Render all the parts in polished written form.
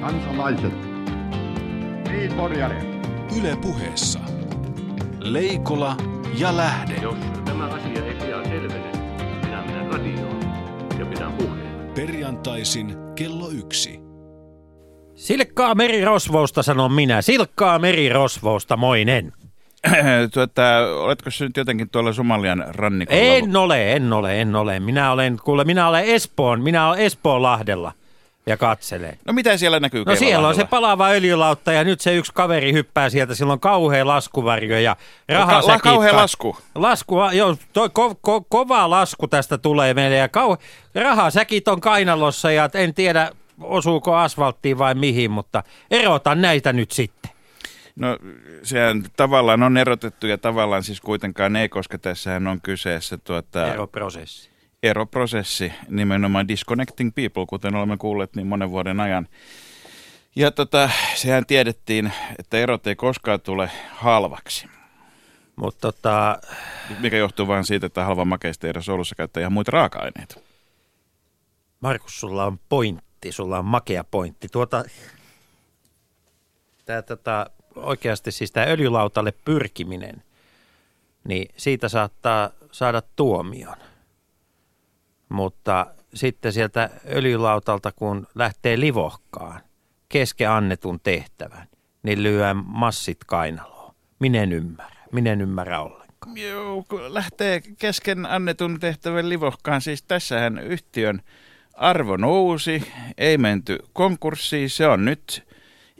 Kansalaiset. Niin porjare. Yle Puheessa. Leikola ja Lähde. Jos tämä asia ei pian selvene, minä menen radioon ja pidän puheen. Perjantaisin kello 1. Silkkaa merirosvousta, sanon minä. Silkkaa merirosvousta, moinen. Oletko se nyt jotenkin tuolla Somalian rannikolla? En ole. Minä olen Espoon. Minä olen Espoonlahdella ja katselen. No mitä siellä näkyy? No siellä lahdella on se palaava öljylautta ja nyt se yksi kaveri hyppää sieltä. Sillä on kauhea laskuvarjo ja rahasäkit. Kauhea lasku? Joo, kova lasku tästä tulee meille ja rahasäkit on kainalossa ja en tiedä osuuko asfalttiin vai mihin, mutta erotan näitä nyt sitten. No sehän tavallaan on erotettu ja tavallaan siis kuitenkaan ei, koska tässähän on kyseessä eroprosessi. Eroprosessi, nimenomaan disconnecting people, kuten olemme kuulleet niin monen vuoden ajan. Ja sehän tiedettiin, että erot ei koskaan tule halvaksi. Mut mikä johtuu vain siitä, että halvan makeista ei edes Oulussa käyttää ihan muita raaka-aineita. Markus, sulla on pointti, sulla on makea pointti. Oikeasti siis tämä öljylautalle pyrkiminen, niin siitä saattaa saada tuomion. Mutta sitten sieltä öljylautalta, kun lähtee livohkaan kesken annetun tehtävän, niin lyö massit kainaloon. Minä en ymmärrä ollenkaan. Joo, lähtee kesken annetun tehtävän livohkaan, siis tässähän yhtiön arvo nousi, ei menty konkurssiin, se on nyt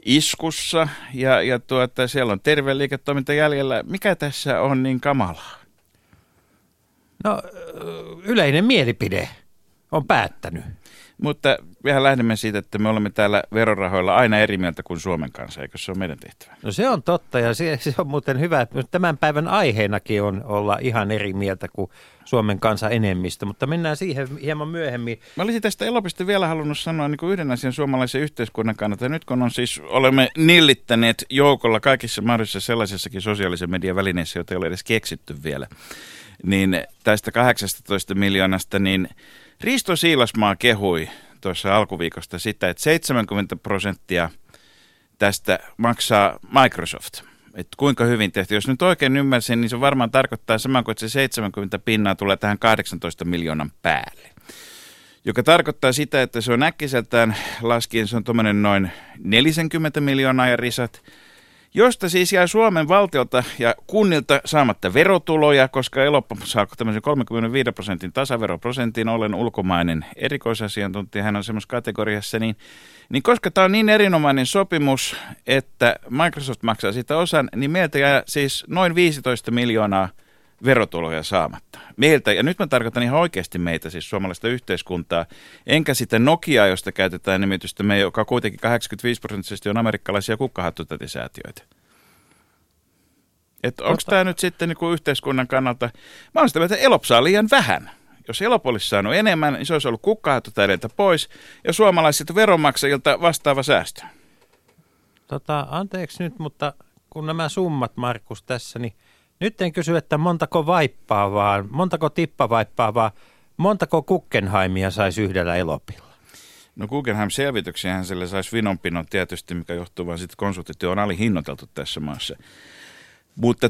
iskussa ja siellä on terve liiketoiminta jäljellä. Mikä tässä on niin kamalaa? No yleinen mielipide on päättänyt. Mutta mehän lähdemme siitä, että me olemme täällä verorahoilla aina eri mieltä kuin Suomen kanssa, eikö se ole meidän tehtävä? No se on totta ja se on muuten hyvä. Tämän päivän aiheenakin on olla ihan eri mieltä kuin Suomen kansan enemmistö, mutta mennään siihen hieman myöhemmin. Mä olisin tästä Elopista vielä halunnut sanoa niin kuin yhden asian suomalaisen yhteiskunnan kannalta. Nyt kun olemme nillittäneet joukolla kaikissa mahdollisissa sellaisessakin sosiaalisen median välineissä, joita ei ole edes keksitty vielä, niin tästä 18 miljoonasta, niin Risto Siilasmaa kehui tuossa alkuviikosta sitä, että 70% tästä maksaa Microsoft. Että kuinka hyvin tehty. Jos nyt oikein ymmärsin, niin se varmaan tarkoittaa saman kuin, että se 70% tulee tähän 18 miljoonan päälle. Joka tarkoittaa sitä, että se on äkkiseltään laskien, se on tuommoinen noin 40 miljoonaa ja risat, josta siis jää Suomen valtiolta ja kunnilta saamatta verotuloja, koska Eloppa saa tämmöisen 35% tasaveroprosentin, olen ulkomainen erikoisasiantuntija, hän on semmoisessa kategoriassa, niin koska tämä on niin erinomainen sopimus, että Microsoft maksaa sitä osan, niin meiltä jää siis noin 15 miljoonaa verotuloja saamatta. Meiltä, ja nyt mä tarkoitan ihan oikeasti meitä, siis suomalaista yhteiskuntaa, enkä sitä Nokiaa, josta käytetään nimitystä me, joka kuitenkin 85% on amerikkalaisia kukkahattutätisäätiöitä. Että onko tämä nyt sitten niin yhteiskunnan kannalta, mä olen sitä mieltä, että Elop saa liian vähän. Jos Elop olisi saanut enemmän, niin se olisi ollut kukkahattutädeltä pois ja suomalaisilta veronmaksajilta vastaava säästö. Anteeksi nyt, mutta kun nämä summat, Markus, tässä, niin nyt en kysy, että montako vaippaa vaan, montako tippavaippaa vaan, montako Guggenheimia saisi yhdellä Elopilla? No Guggenheim-selvityksiähän sille saisi vinonpinon tietysti, mikä johtuu vaan sitten konsulttityö on alihinnoiteltu tässä maassa. Mutta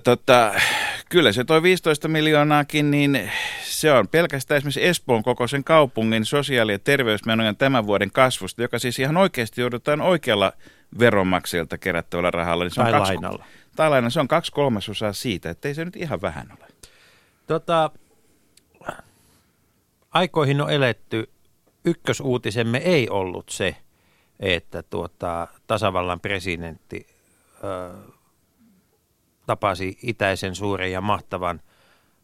kyllä se toi 15 miljoonaakin, niin se on pelkästään esimerkiksi Espoon kokoisen kaupungin sosiaali- ja terveysmenojen tämän vuoden kasvusta, joka siis ihan oikeasti joudutaan oikealla veronmaksajilta kerättävällä rahalla. Niin se tai on lainalla. Tai lainalla. Se on 2/3 siitä, ettei se nyt ihan vähän ole. Aikoihin on eletty. Ykkösuutisemme ei ollut se, että tasavallan presidentti tapasi itäisen suuren ja mahtavan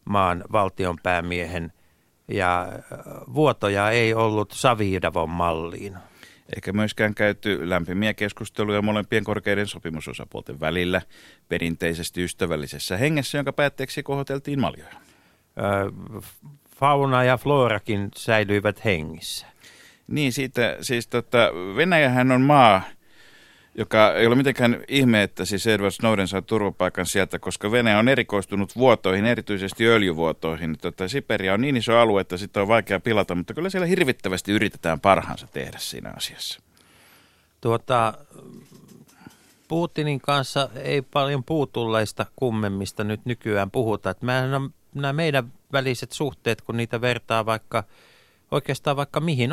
maan valtionpäämiehen ja vuotoja ei ollut Savidavon malliin. Eikä myöskään käyty lämpimiä keskusteluja molempien korkeiden sopimusosapuolten välillä perinteisesti ystävällisessä hengessä, jonka päätteeksi kohoteltiin maljoja. Fauna ja florakin säilyivät hengissä. Niin, siitä siis Venäjähän on maa, joka ei ole mitenkään ihme, että siis Edward Snowden sai turvapaikan sieltä, koska Venäjä on erikoistunut vuotoihin, erityisesti öljyvuotoihin. Siperia on niin iso alue, että sitä on vaikea pilata, mutta kyllä siellä hirvittävästi yritetään parhaansa tehdä siinä asiassa. Putinin kanssa ei paljon puutulleista kummemmista nyt nykyään puhuta. Et nämä meidän väliset suhteet, kun niitä vertaa oikeastaan vaikka mihin.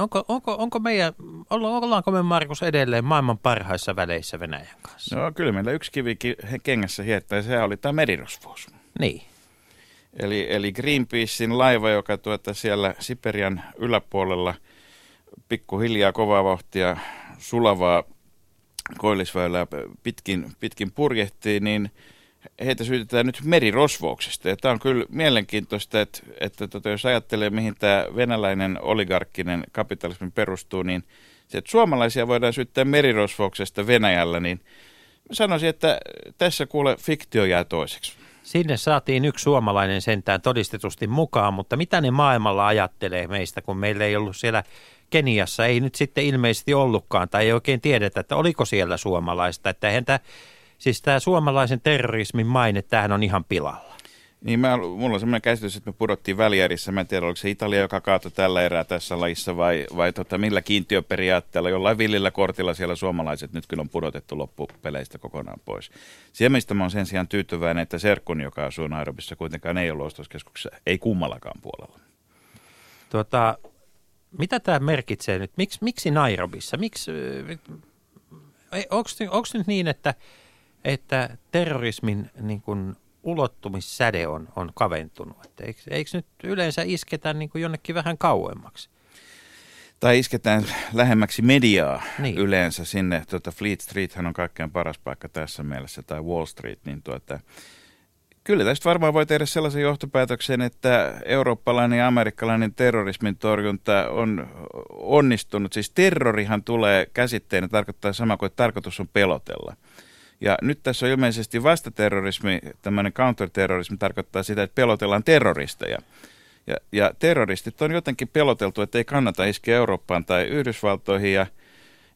Ollaanko me, Markus, edelleen maailman parhaissa väleissä Venäjän kanssa? No kyllä meillä yksi kivi kengässä hiettää, ja se oli tämä merirosvous. Niin. Eli Greenpeacein laiva, joka siellä Siperian yläpuolella pikkuhiljaa kovaa vauhtia sulavaa koillisväylää pitkin purjehtii, niin heitä syytetään nyt merirosvouksesta. Ja tämä on kyllä mielenkiintoista, että jos ajattelee, mihin tämä venäläinen oligarkkinen kapitalismi perustuu, niin se, että suomalaisia voidaan syyttää merirosvouksesta Venäjällä, niin sanoisin, että tässä kuule fiktio jää toiseksi. Sinne saatiin yksi suomalainen sentään todistetusti mukaan, mutta mitä ne maailmalla ajattelee meistä, kun meillä ei ollut siellä Keniassa, ei nyt sitten ilmeisesti ollutkaan, tai ei oikein tiedetä, että oliko siellä suomalaista, että eihän tämä, siis tämä suomalaisen terrorismin maine, tämähän on ihan pilalla. Niin mulla on semmoinen käsitys, että me pudottiin välierissä, mä en tiedä, oliko se Italia, joka kaatoi tällä erää tässä lajissa, vai millä kiintiöperiaatteella, jollain villillä kortilla siellä suomalaiset nyt kyllä on pudotettu loppupeleistä kokonaan pois. Siemistä mä oon sen sijaan tyytyväinen, että serkkun, joka asuu Nairobissa, kuitenkaan ei ollut ostoskeskuksessa, ei kummallakaan puolella. Mitä tämä merkitsee nyt? Miksi Nairobissa? Onko nyt niin, että terrorismin niin kun ulottumissäde on kaventunut? Eikö nyt yleensä isketä niin kun jonnekin vähän kauemmaksi? Tai isketään lähemmäksi mediaa niin. Yleensä sinne. Fleet Streethän on kaikkein paras paikka tässä mielessä, tai Wall Street, niin Kyllä tästä varmaan voi tehdä sellaisen johtopäätöksen, että eurooppalainen ja amerikkalainen terrorismin torjunta on onnistunut. Siis terrorihan tulee käsitteenä, tarkoittaa sama kuin tarkoitus on pelotella. Ja nyt tässä on ilmeisesti vastaterrorismi, tämmöinen counterterrorismi tarkoittaa sitä, että pelotellaan terroristeja. Ja terroristit on jotenkin peloteltu, että ei kannata iskeä Eurooppaan tai Yhdysvaltoihin ja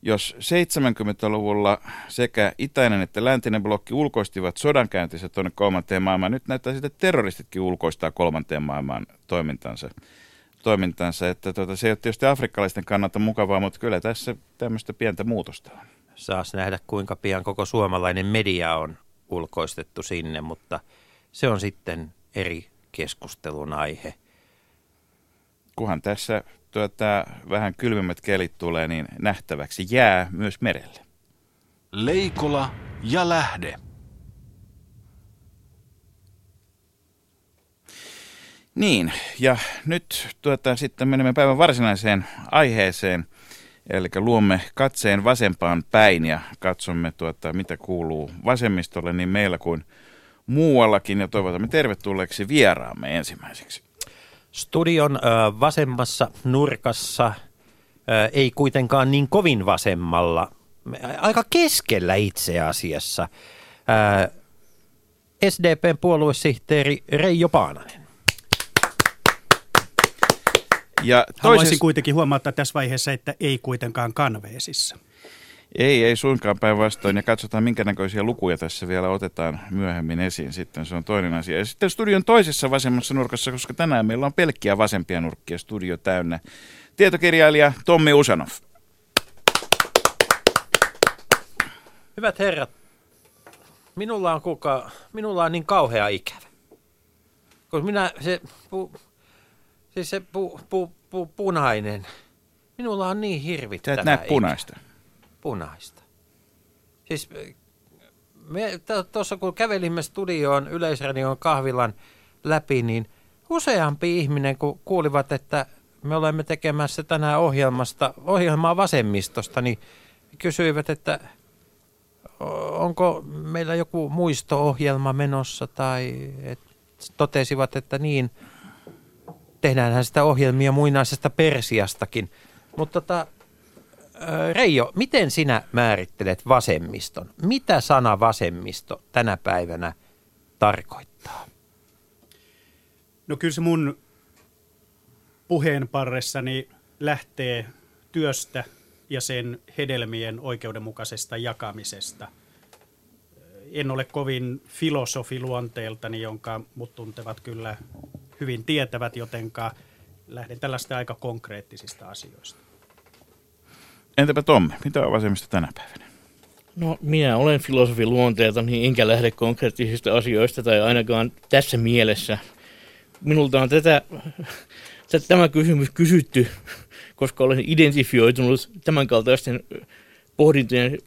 jos 70-luvulla sekä itäinen että läntinen blokki ulkoistivat sodankäyntinsä tuonne kolmanteen maailmaan, nyt näyttää siltä, että terroristitkin ulkoistaa kolmanteen maailmaan toimintansa. Että se ei ole tietysti afrikkalaisten kannalta mukavaa, mutta kyllä tässä tämmöistä pientä muutosta on. Saas nähdä, kuinka pian koko suomalainen media on ulkoistettu sinne, mutta se on sitten eri keskustelun aihe. Kunhan tässä vähän kylmemmät kelit tulee, niin nähtäväksi jää myös merelle. Leikola ja Lähde. Niin, ja nyt sitten menemme päivän varsinaiseen aiheeseen, eli luomme katseen vasempaan päin ja katsomme, mitä kuuluu vasemmistolle niin meillä kuin muuallakin, ja toivotamme tervetulleeksi vieraamme ensimmäiseksi. Studion vasemmassa nurkassa, ei kuitenkaan niin kovin vasemmalla, aika keskellä itse asiassa, SDP:n puoluesihteeri Reijo Paananen. Ja haluaisin kuitenkin huomauttaa tässä vaiheessa, että ei kuitenkaan kanveesissa. Ei suinkaan päinvastoin, ja katsotaan minkä näköisiä lukuja tässä vielä otetaan myöhemmin esiin, sitten se on toinen asia. Ja sitten studion toisessa vasemmassa nurkassa, koska tänään meillä on pelkkiä vasempia nurkkia studio täynnä, tietokirjailija Tommi Uschanov. Hyvät herrat, minulla on niin kauhea ikävä, koska punainen, minulla on niin hirvittävä ikävä. Sä et näe punaista. Punaista. Siis me tuossa kun kävelimme studioon Yleisradion kahvilan läpi, niin useampi ihminen kun kuulivat, että me olemme tekemässä tänään ohjelmaa vasemmistosta, niin kysyivät, että onko meillä joku muisto-ohjelma menossa tai totesivat, että niin, tehdäänhän sitä ohjelmia muinaisesta Persiastakin, mutta Reijo, miten sinä määrittelet vasemmiston? Mitä sana vasemmisto tänä päivänä tarkoittaa? No kyllä se mun puheen parressani lähtee työstä ja sen hedelmien oikeudenmukaisesta jakamisesta. En ole kovin filosofiluonteeltani, jonka mut tuntevat kyllä hyvin tietävät, jotenka lähden tällaista aika konkreettisista asioista. Entäpä Tommi, mitä on vasemmisto tänä päivänä? No, minä olen filosofi luonteelta, niin enkä lähde konkreettisista asioista tai ainakaan tässä mielessä. Minulta on tämä kysymys kysytty, koska olen identifioitunut tämänkaltaisten pohdintojen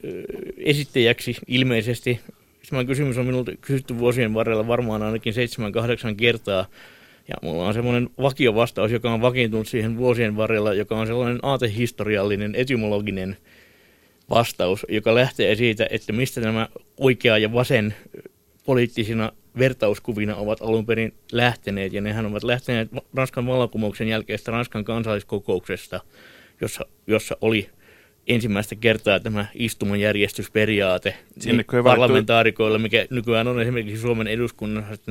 esittäjäksi ilmeisesti. Tämä kysymys on minulta kysytty vuosien varrella varmaan ainakin 7-8 kertaa. Ja mulla on semmoinen vakiovastaus, joka on vakiintunut siihen vuosien varrella, joka on sellainen aatehistoriallinen, etymologinen vastaus, joka lähtee siitä, että mistä nämä oikea ja vasen poliittisina vertauskuvina ovat alun perin lähteneet. Ja nehän ovat lähteneet Ranskan vallankumouksen jälkeistä Ranskan kansalliskokouksesta, jossa oli ensimmäistä kertaa tämä istumajärjestysperiaate parlamentaarikoilla, mikä nykyään on esimerkiksi Suomen eduskunnassa, että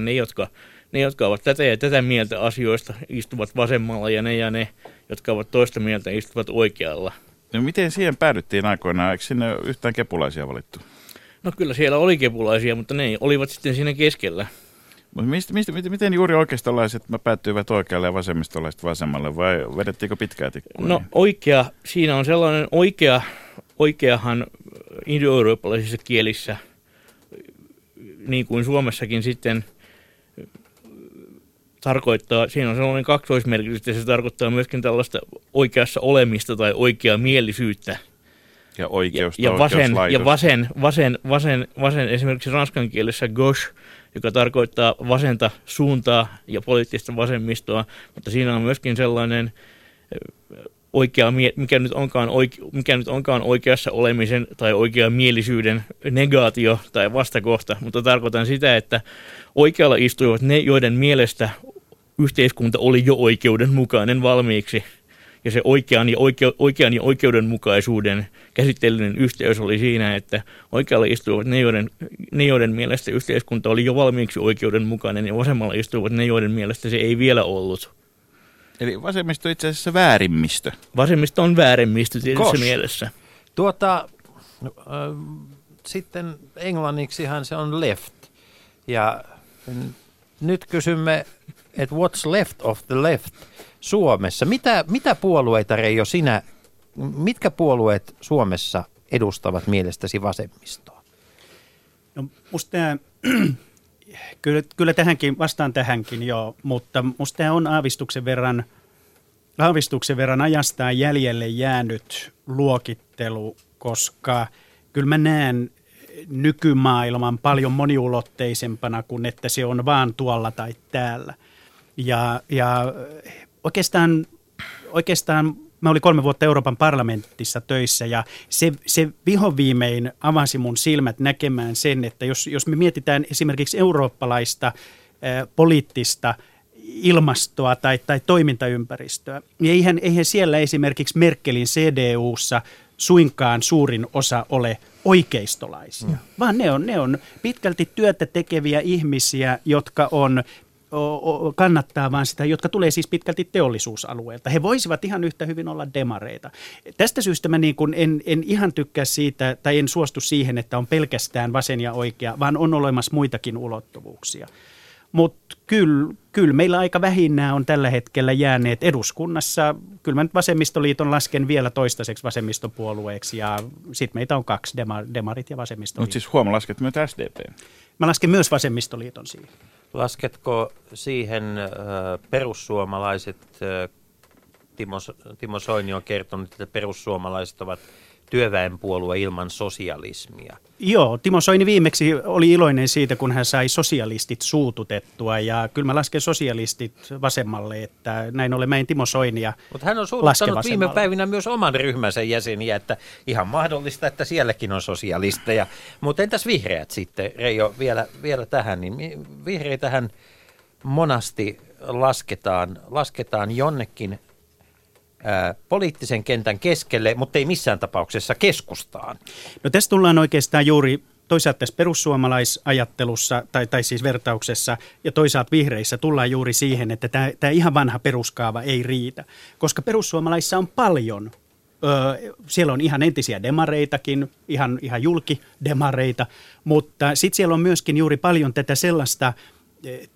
ne, jotka ovat tätä ja tätä mieltä asioista, istuvat vasemmalla, ja ne, jotka ovat toista mieltä, istuvat oikealla. No miten siihen päädyttiin aikoinaan? Eikö sinne yhtään kepulaisia valittu? No kyllä siellä oli kepulaisia, mutta ne olivat sitten siinä keskellä. Mutta miten juuri oikeistolaiset päättyivät oikealle ja vasemmistolaiset vasemmalle, vai vedettiinkö pitkää tikkua? No oikea, siinä on sellainen oikeahan indo-eurooppalaisissa kielissä, niin kuin Suomessakin sitten tarkoittaa, siinä on sellainen kaksoismerkitys, että se tarkoittaa myöskin tällaista oikeassa olemista tai oikeamielisyyttä. Ja oikeusta, ja vasen esimerkiksi ranskan kielessä gauche, joka tarkoittaa vasenta suuntaa ja poliittista vasemmistoa, mutta siinä on myöskin sellainen oikea, mikä nyt onkaan oikeassa olemisen tai oikeamielisyyden negaatio tai vastakohta, mutta tarkoitan sitä, että oikealla istuivat ne, joiden mielestä yhteiskunta oli jo oikeudenmukainen valmiiksi. Ja se oikean ja oikeudenmukaisuuden käsitteellinen yhteys oli siinä, että oikealla istuivat ne, joiden mielestä yhteiskunta oli jo valmiiksi oikeudenmukainen, ja vasemmalla istuivat ne, joiden mielestä se ei vielä ollut. Eli vasemmisto itse asiassa väärimmistö. Vasemmisto on väärimmistö tietyssä mielessä. Sitten englanniksihan se on left. Ja nyt kysymme, että what's left of the left? Suomessa. Mitä puolueita, Reijo, sinä, mitkä puolueet Suomessa edustavat mielestäsi vasemmistoa? No, musta kyllä vastaan tähänkin jo, mutta musta tämä on aavistuksen verran ajastaan jäljelle jäänyt luokittelu, koska kyllä mä näen nykymaailman paljon moniulotteisempana kuin että se on vaan tuolla tai täällä. Ja Oikeastaan mä olin 3 vuotta Euroopan parlamentissa töissä, ja se vihoviimein avasi mun silmät näkemään sen, että jos me mietitään esimerkiksi eurooppalaista poliittista ilmastoa tai toimintaympäristöä, niin eihän siellä esimerkiksi Merkelin CDU:ssa suinkaan suurin osa ole oikeistolaisia, vaan ne on pitkälti työtä tekeviä ihmisiä, jotka on kannattaa vaan sitä, jotka tulee siis pitkälti teollisuusalueelta. He voisivat ihan yhtä hyvin olla demareita. Tästä syystä mä niin kuin en ihan tykkää siitä, tai en suostu siihen, että on pelkästään vasen ja oikea, vaan on olemassa muitakin ulottuvuuksia. Mutta kyllä meillä aika vähinnä on tällä hetkellä jääneet eduskunnassa. Kyllä mä nyt vasemmistoliiton lasken vielä toistaiseksi vasemmistopuolueeksi, ja sitten meitä on 2, demarit ja vasemmistoliitto. Mutta siis huoma, lasket myös SDP:n. Mä lasken myös vasemmistoliiton siihen. Lasketko siihen perussuomalaiset? Timo Soini on kertonut, että perussuomalaiset ovat työväenpuolue ilman sosialismia. Joo, Timo Soini viimeksi oli iloinen siitä, kun hän sai sosialistit suututettua, ja kyllä mä lasken sosialistit vasemmalle, että näin ollen mä en Timo Soinia laske vasemmalle. Mutta hän on suututtanut viime päivinä myös oman ryhmänsä jäseniä, että ihan mahdollista, että sielläkin on sosialisteja. Mutta entäs vihreät sitten, Reijo, vielä tähän, niin vihreitähän monasti lasketaan jonnekin poliittisen kentän keskelle, mutta ei missään tapauksessa keskustaan. No tässä tullaan oikeastaan juuri toisaalta tässä perussuomalaisajattelussa tai siis vertauksessa ja toisaalta vihreissä tullaan juuri siihen, että tämä ihan vanha peruskaava ei riitä, koska perussuomalaisissa on paljon. Siellä on ihan entisiä demareitakin, ihan julkidemareita, mutta sitten siellä on myöskin juuri paljon tätä sellaista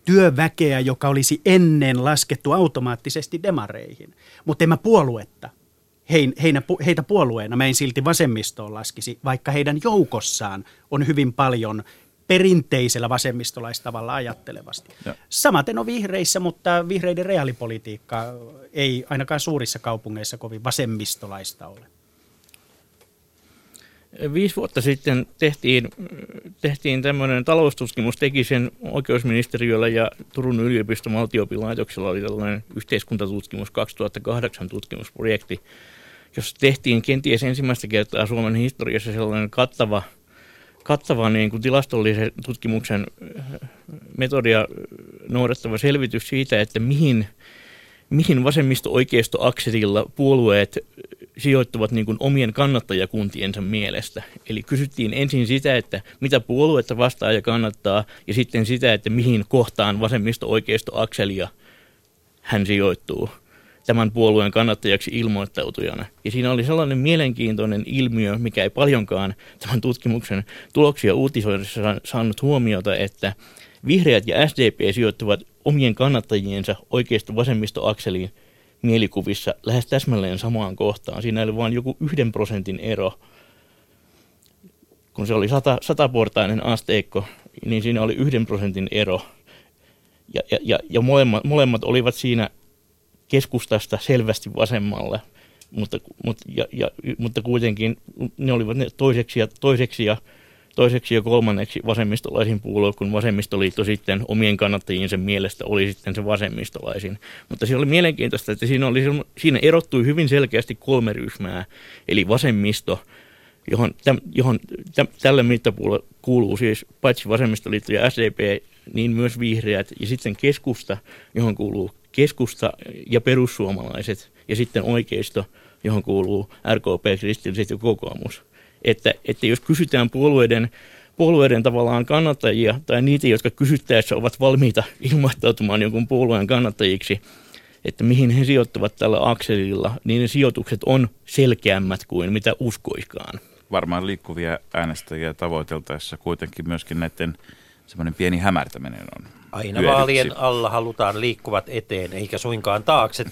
työväkeä, joka olisi ennen laskettu automaattisesti demareihin, mutta en mä puoluetta heitä puolueena mä en silti vasemmistoon laskisi, vaikka heidän joukossaan on hyvin paljon perinteisellä vasemmistolaistavalla ajattelevasti. Ja. Samaten on vihreissä, mutta vihreiden reaalipolitiikka ei ainakaan suurissa kaupungeissa kovin vasemmistolaista ole. 5 vuotta sitten tehtiin tämmöinen taloustutkimus, teki sen oikeusministeriöllä ja Turun yliopiston valtio-oppilaitoksella oli tällainen yhteiskuntatutkimus, 2008 tutkimusprojekti, jossa tehtiin kenties ensimmäistä kertaa Suomen historiassa sellainen kattava niin kuin tilastollisen tutkimuksen metodia noudattava selvitys siitä, että mihin vasemmisto-oikeisto-akselilla puolueet sijoittuvat niin kuin omien kannattajakuntiensa mielestä. Eli kysyttiin ensin sitä, että mitä puoluetta vastaa ja kannattaa, ja sitten sitä, että mihin kohtaan vasemmisto-oikeisto-akselia hän sijoittuu tämän puolueen kannattajaksi ilmoittautujana. Ja siinä oli sellainen mielenkiintoinen ilmiö, mikä ei paljonkaan tämän tutkimuksen tuloksia uutisoidessa saanut huomiota, että vihreät ja SDP sijoittuvat omien kannattajiensa oikeisto-vasemmisto-akseliin mielikuvissa lähes täsmälleen samaan kohtaan. Siinä oli vain joku 1% ero. Kun se oli 100-portainen asteikko, niin siinä oli 1% ero. Ja molemmat olivat siinä keskustasta selvästi vasemmalle, mutta kuitenkin ne olivat ne toiseksi ja kolmanneksi vasemmistolaisin puolue, kun vasemmistoliitto sitten omien kannattajiensa mielestä oli sitten se vasemmistolaisin. Mutta se oli mielenkiintoista, että siinä erottui hyvin selkeästi 3 ryhmää, eli vasemmisto, johon tälle mittapuolelle kuuluu siis paitsi vasemmistoliitto ja SDP, niin myös vihreät, ja sitten keskusta, johon kuuluu keskusta ja perussuomalaiset, ja sitten oikeisto, johon kuuluu RKP, kristilliset ja kokoomus. Että jos kysytään puolueiden tavallaan kannattajia tai niitä, jotka kysyttäessä ovat valmiita ilmoittautumaan jonkun puolueen kannattajiksi, että mihin he sijoittuvat tällä akselilla, niin ne sijoitukset on selkeämmät kuin mitä uskoiskaan. Varmaan liikkuvia äänestäjiä tavoiteltaessa kuitenkin myöskin näiden semmoinen pieni hämärtäminen on aina hyödyksi. Vaalien alla halutaan liikkuvat eteen eikä suinkaan taakse.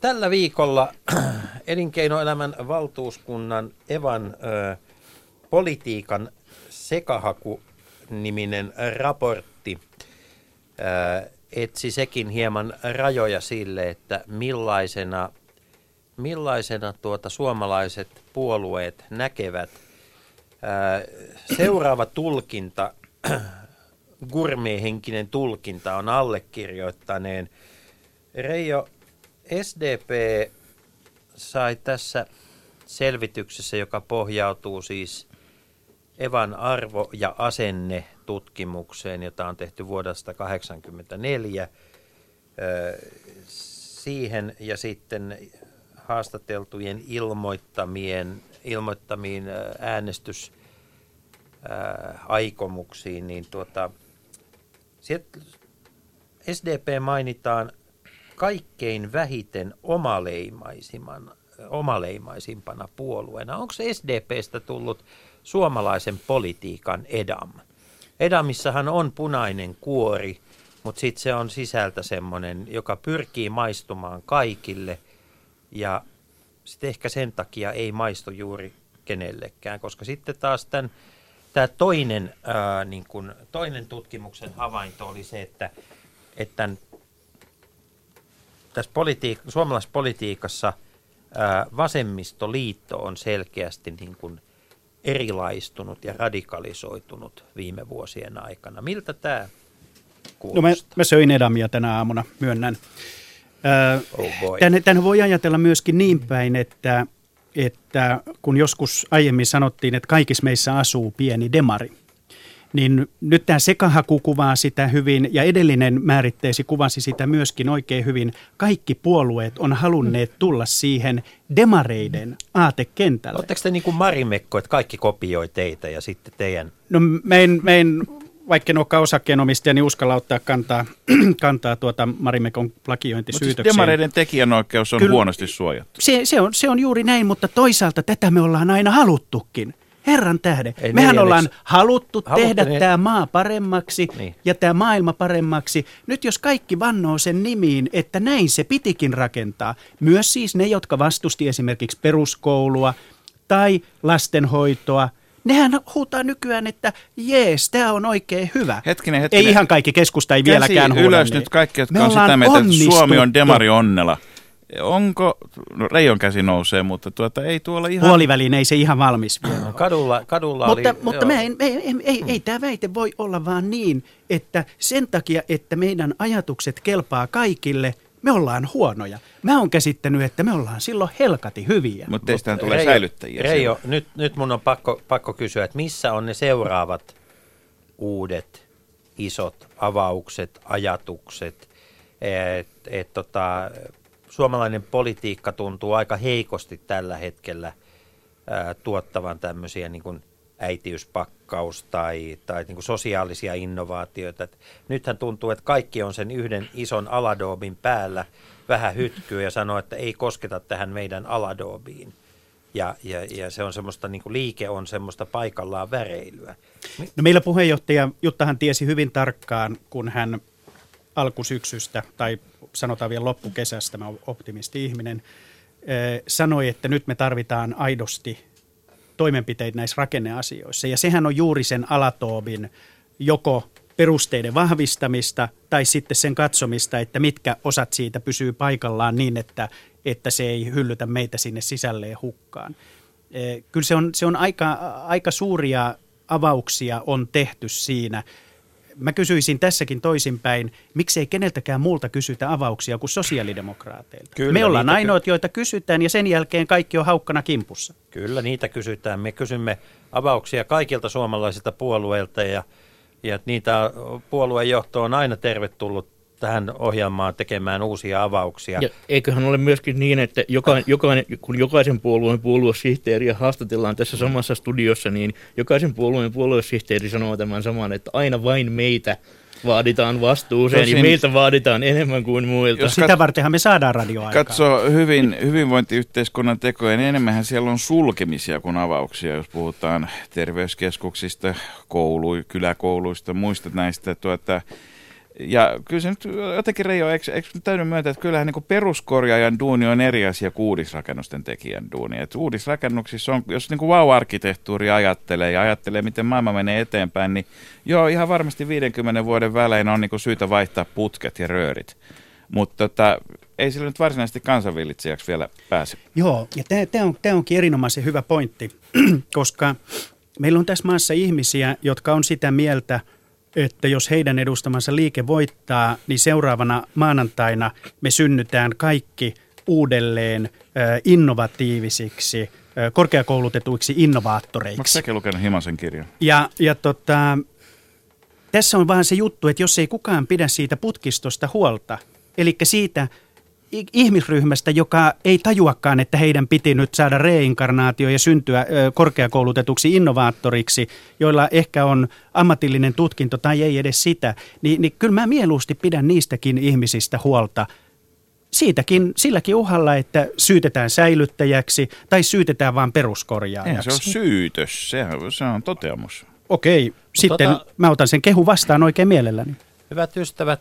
Tällä viikolla elinkeinoelämän valtuuskunnan Evan politiikan sekahaku-niminen raportti etsi sekin hieman rajoja sille, että millaisena suomalaiset puolueet näkevät. Seuraava tulkinta, gourmet-henkinen tulkinta on allekirjoittaneen. Reijo, SDP sai tässä selvityksessä, joka pohjautuu siis Evan arvo- ja asennetutkimukseen, jota on tehty vuodesta 1984, siihen ja sitten haastateltujen ilmoittamiin äänestysaikomuksiin, niin SDP mainitaan kaikkein vähiten omaleimaisimman puolueena. Onko SDP:stä tullut suomalaisen politiikan edam? Edamissahan on punainen kuori, mutta sitten se on sisältä semmoinen, joka pyrkii maistumaan kaikille ja sitten ehkä sen takia ei maistu juuri kenellekään, koska sitten taas tämä toinen tutkimuksen havainto oli se, että tässä suomalaisessa politiikassa vasemmistoliitto on selkeästi niin kuin erilaistunut ja radikalisoitunut viime vuosien aikana. Miltä tämä kuulostaa? No mä söin edamia tänä aamuna, myönnän. Tämän voi ajatella myöskin niin päin, että kun joskus aiemmin sanottiin, että kaikissa meissä asuu pieni demari, niin nyt tämä sekahaku kuvaa sitä hyvin, ja edellinen määritteesi kuvasi sitä myöskin oikein hyvin. Kaikki puolueet on halunneet tulla siihen demareiden aatekentälle. Oletteko te niin kuin Marimekko, että kaikki kopioi teitä ja sitten teidän? No mä en vaikka en olekaan osakkeenomistaja, niin uskalla ottaa kantaa Marimekon plagiointisyytökseen. Mutta siis demareiden tekijänoikeus on kyllä huonosti suojattu. Se on juuri näin, mutta toisaalta tätä me ollaan aina haluttukin. Herran tähden. Ei, mehän ollaan haluttu tehdä tämä maa paremmaksi ja tämä maailma paremmaksi. Nyt jos kaikki vannoo sen nimiin, että näin se pitikin rakentaa, myös siis ne, jotka vastusti esimerkiksi peruskoulua tai lastenhoitoa, nehän huutaa nykyään, että jees, tämä on oikein hyvä. Hetkinen. Ei ihan kaikki, keskusta ei vieläkään huuda. Ylös nyt kaikki, jotka on sitä mieltä, että Suomi on demari onnella. Onko, Reijon käsi nousee, mutta ei tuolla ihan... Puoliväliin ei se ihan valmis vielä. Kadulla mutta, oli... Mutta ei tämä väite voi olla vaan niin, että sen takia, että meidän ajatukset kelpaa kaikille, me ollaan huonoja. Mä oon käsittänyt, että me ollaan silloin helkati hyviä. Mutta teistähän tulee säilyttäjiä. Reijo, nyt mun on pakko kysyä, että missä on ne seuraavat uudet, isot avaukset, ajatukset, suomalainen politiikka tuntuu aika heikosti tällä hetkellä tuottavan tämmöisiä niin kuin äitiyspakkaus tai niin kuin sosiaalisia innovaatioita. Et nythän tuntuu, että kaikki on sen yhden ison aladobin päällä, vähän hytkyy ja sanoo, että ei kosketa tähän meidän aladobiin. Ja se on semmoista, niin kuin liike on semmoista paikallaan väreilyä. No meillä puheenjohtaja Juttahan tiesi hyvin tarkkaan, kun hän alkusyksystä tai sanotaan vielä loppukesästä, mä oon optimisti ihminen, sanoi, että nyt me tarvitaan aidosti toimenpiteitä näissä rakenneasioissa. Ja sehän on juuri sen alatoobin joko perusteiden vahvistamista tai sitten sen katsomista, että mitkä osat siitä pysyy paikallaan niin, että se ei hyllytä meitä sinne sisälleen hukkaan. Kyllä se on aika suuria avauksia on tehty siinä. Mä kysyisin tässäkin toisinpäin, miksei keneltäkään muulta kysytä avauksia kuin sosiaalidemokraateilta. Kyllä, me ollaan ainoat, joita kysytään ja sen jälkeen kaikki on haukkana kimpussa. Kyllä, niitä kysytään. Me kysymme avauksia kaikilta suomalaisilta puolueilta ja niitä puoluejohto on aina tervetullut tähän ohjelmaan tekemään uusia avauksia. Ja eiköhän ole myöskin niin, että kun jokaisen puolueen puoluesihteeriä haastatellaan tässä samassa studiossa, niin jokaisen puolueen puoluesihteeri sanoo tämän saman, että aina vain meitä vaaditaan vastuuseen, tosin, ja meiltä vaaditaan enemmän kuin muilta. Sitä vartenhan me saadaan radioaikaa. Katso hyvinvointiyhteiskunnan tekoja, niin enemmänhän siellä on sulkemisia kuin avauksia, jos puhutaan terveyskeskuksista, kyläkouluista, muista näistä ja kyllä se nyt jotenkin, Reijo, eikö nyt täydy myöntää, että kyllähän niin peruskorjaajan duuni on eri asia kuin uudisrakennusten tekijän duuni. Et uudisrakennuksissa on, jos niin wow-arkkitehtuuri ajattelee ja ajattelee, miten maailma menee eteenpäin, niin joo, ihan varmasti 50 vuoden välein on niin syytä vaihtaa putket ja röörit. Mutta ei sillä nyt varsinaisesti kansanvillitsijäksi vielä pääse. Joo, ja tämä onkin erinomaisen hyvä pointti, koska meillä on tässä maassa ihmisiä, jotka on sitä mieltä, että jos heidän edustamansa liike voittaa, niin seuraavana maanantaina me synnytään kaikki uudelleen innovatiivisiksi, korkeakoulutetuiksi innovaattoreiksi. Oletko säkin lukenut Himasen kirjan? Ja tässä on vaan se juttu, että jos ei kukaan pidä siitä putkistosta huolta, eli siitä ihmisryhmästä, joka ei tajuakaan, että heidän piti nyt saada reinkarnaatio ja syntyä korkeakoulutetuksi innovaattoriksi, joilla ehkä on ammatillinen tutkinto tai ei edes sitä, niin kyllä mä mieluusti pidän niistäkin ihmisistä huolta. Silläkin uhalla, että syytetään säilyttäjäksi tai syytetään vaan peruskorjaajaksi. Ei, se on syytös, se on toteamus. Okei, sitten mä otan sen kehu vastaan oikein mielelläni. Hyvät ystävät,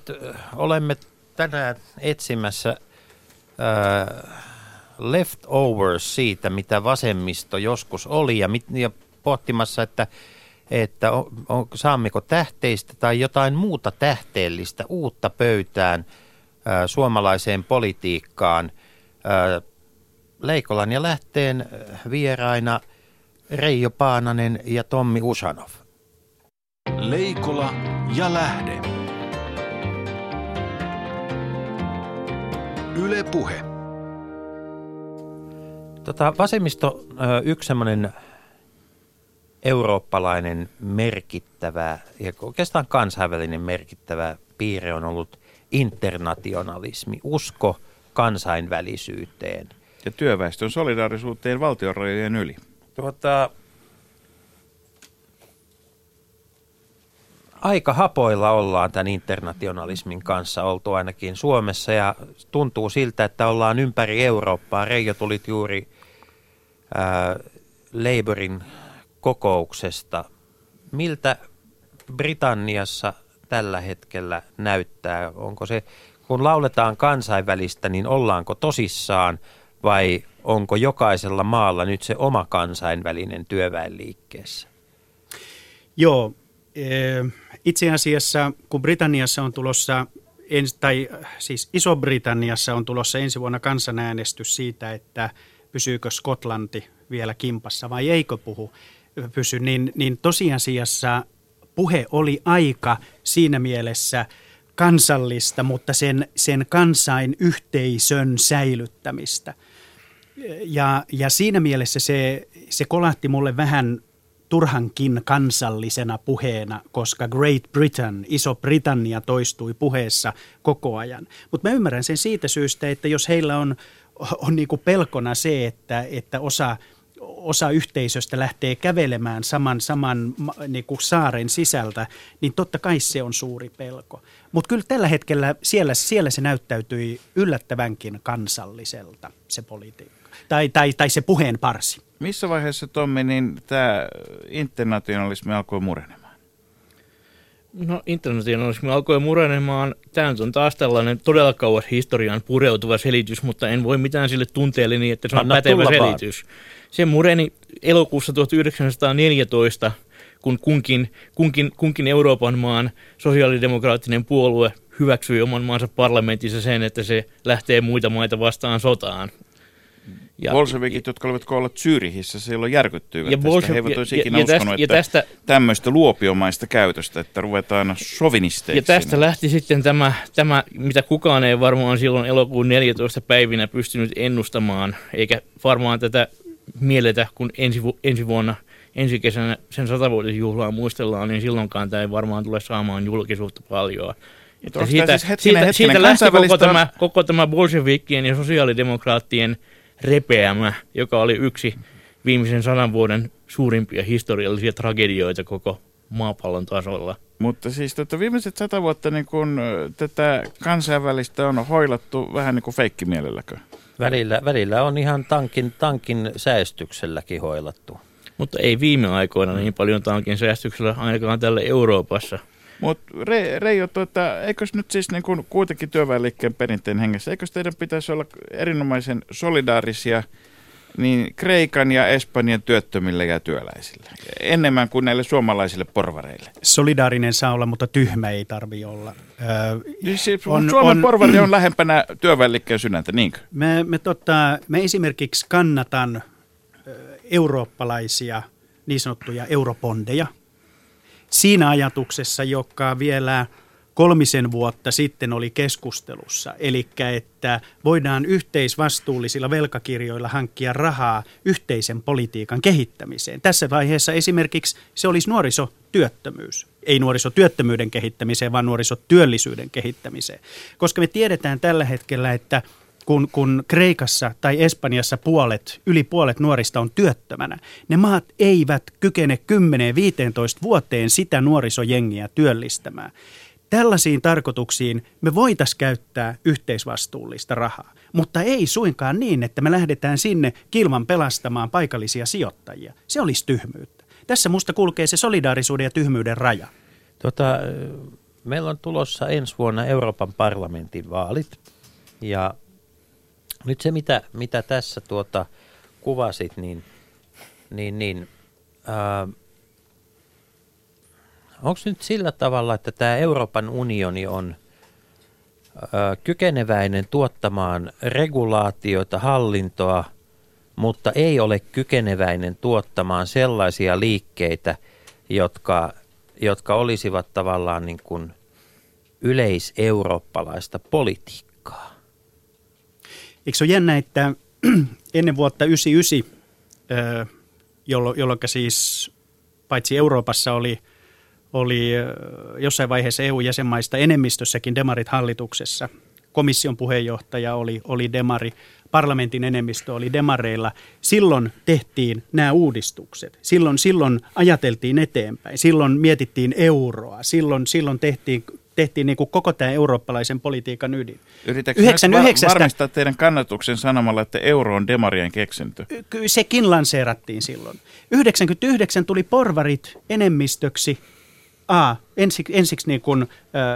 olemme tänään etsimässä leftovers siitä, mitä vasemmisto joskus oli ja pohtimassa, että saammeko tähteistä tai jotain muuta tähteellistä uutta pöytään suomalaiseen politiikkaan. Leikolan ja Lähteen vieraina Reijo Paananen ja Tommi Uschanov. Leikola ja Lähde. Yle Puhe. Vasemmisto, yksi semmoinen eurooppalainen merkittävä ja oikeastaan kansainvälinen merkittävä piirre on ollut internationalismi, usko kansainvälisyyteen. Ja työväestön solidaarisuuteen valtionrajojen yli. Aika hapoilla ollaan tämän internationalismin kanssa oltu ainakin Suomessa ja tuntuu siltä, että ollaan ympäri Eurooppaa. Reijo, tulit juuri Labourin kokouksesta. Miltä Britanniassa tällä hetkellä näyttää? Onko se, kun lauletaan kansainvälistä, niin ollaanko tosissaan vai onko jokaisella maalla nyt se oma kansainvälinen työväenliikkeessä? Joo, itse asiassa kun Britanniassa on tulossa, tai siis Iso-Britanniassa on tulossa ensi vuonna kansanäänestys siitä, että pysyykö Skotlanti vielä kimpassa vai eikö pysy, niin tosiasiassa puhe oli aika siinä mielessä kansallista, mutta sen kansainyhteisön säilyttämistä. Ja siinä mielessä se kolahti mulle vähän turhankin kansallisena puheena, koska Great Britain, Iso-Britannia toistui puheessa koko ajan. Mutta mä ymmärrän sen siitä syystä, että jos heillä on niinku pelkona se, että osa yhteisöstä lähtee kävelemään saman niinku saaren sisältä, niin totta kai se on suuri pelko. Mutta kyllä tällä hetkellä siellä se näyttäytyi yllättävänkin kansalliselta se politiikka tai se puheen parsi. Missä vaiheessa, Tommi, niin tämä internationalismi alkoi murenemaan? No, internationalismi alkoi murenemaan. Tämä on taas tällainen todella kauas historiaan pureutuva selitys, mutta en voi mitään sille tunteelle niin, että se on pätevä selitys. Se mureni elokuussa 1914, kun kunkin Euroopan maan sosiaalidemokraattinen puolue hyväksyi oman maansa parlamentissa sen, että se lähtee muita maita vastaan sotaan. Bolshevikit, jotka olivat koolla Zyrihissä, silloin järkyttyivät tästä. He eivät olisi ikinä uskonut, että tämmöistä luopiomaista käytöstä, että ruvetaan sovinisteiksi. Ja tästä lähti sitten tämä, mitä kukaan ei varmaan silloin elokuun 14 päivinä pystynyt ennustamaan, eikä varmaan tätä mieletä, kun ensi kesänä sen 100-vuotisjuhlaa muistellaan, niin silloinkaan tämä ei varmaan tule saamaan julkisuutta paljon. Että siitä lähti koko tämä bolshevikkien ja sosiaalidemokraattien repeämä, joka oli yksi viimeisen 100 vuoden suurimpia historiallisia tragedioita koko maapallon tasolla. Mutta siis viimeiset 100 vuotta niin kun tätä kansainvälistä on hoilattu vähän niin kuin feikkimielelläkö? Välillä on ihan tankin säästykselläkin hoilattu. Mutta ei viime aikoina niin paljon tankin säästyksellä ainakaan täällä Euroopassa. Mutta Reijo, eikös nyt siis niin kun kuitenkin työväenliikkeen perinteen hengessä, eikös teidän pitäisi olla erinomaisen solidaarisia niin Kreikan ja Espanjan työttömille ja työläisille, enemmän kuin näille suomalaisille porvareille? Solidaarinen saa olla, mutta tyhmä ei tarvitse olla. Suomen porvari on lähempänä työväenliikkeen sydäntä, niinkö? Mä esimerkiksi kannatan eurooppalaisia niin sanottuja eurobondeja. Siinä ajatuksessa, joka vielä 3 vuotta sitten oli keskustelussa, eli että voidaan yhteisvastuullisilla velkakirjoilla hankkia rahaa yhteisen politiikan kehittämiseen. Tässä vaiheessa esimerkiksi se olisi nuorisotyöttömyys. Ei nuorisotyöttömyyden kehittämiseen, vaan nuorisotyöllisyyden kehittämiseen. Koska me tiedetään tällä hetkellä, että kun Kreikassa tai Espanjassa yli puolet nuorista on työttömänä, ne maat eivät kykene 10-15 vuoteen sitä nuorisojengiä työllistämään. Tällaisiin tarkoituksiin me voitaisiin käyttää yhteisvastuullista rahaa, mutta ei suinkaan niin, että me lähdetään sinne kilvan pelastamaan paikallisia sijoittajia. Se olisi tyhmyyttä. Tässä musta kulkee se solidaarisuuden ja tyhmyyden raja. Meillä on tulossa ensi vuonna Euroopan parlamentin vaalit ja nyt se, mitä tässä kuvasit, onko nyt sillä tavalla, että tämä Euroopan unioni on kykeneväinen tuottamaan regulaatioita, hallintoa, mutta ei ole kykeneväinen tuottamaan sellaisia liikkeitä, jotka olisivat tavallaan niin kuin yleiseurooppalaista politiikkaa? Eikö se ole jännä, että ennen vuotta 1999, jolloin siis paitsi Euroopassa oli jossain vaiheessa EU-jäsenmaista enemmistössäkin demarit hallituksessa, komission puheenjohtaja oli demari, parlamentin enemmistö oli demareilla, silloin tehtiin nämä uudistukset, silloin ajateltiin eteenpäin, silloin mietittiin euroa, silloin tehtiin tehtiin niin kuin koko tämä eurooppalaisen politiikan ydin. Yritätkö varmistaa teidän kannatuksen sanomalla, että euro on demarien keksintö? Sekin lanseerattiin silloin. 99 tuli porvarit enemmistöksi. Ensiksi niin kuin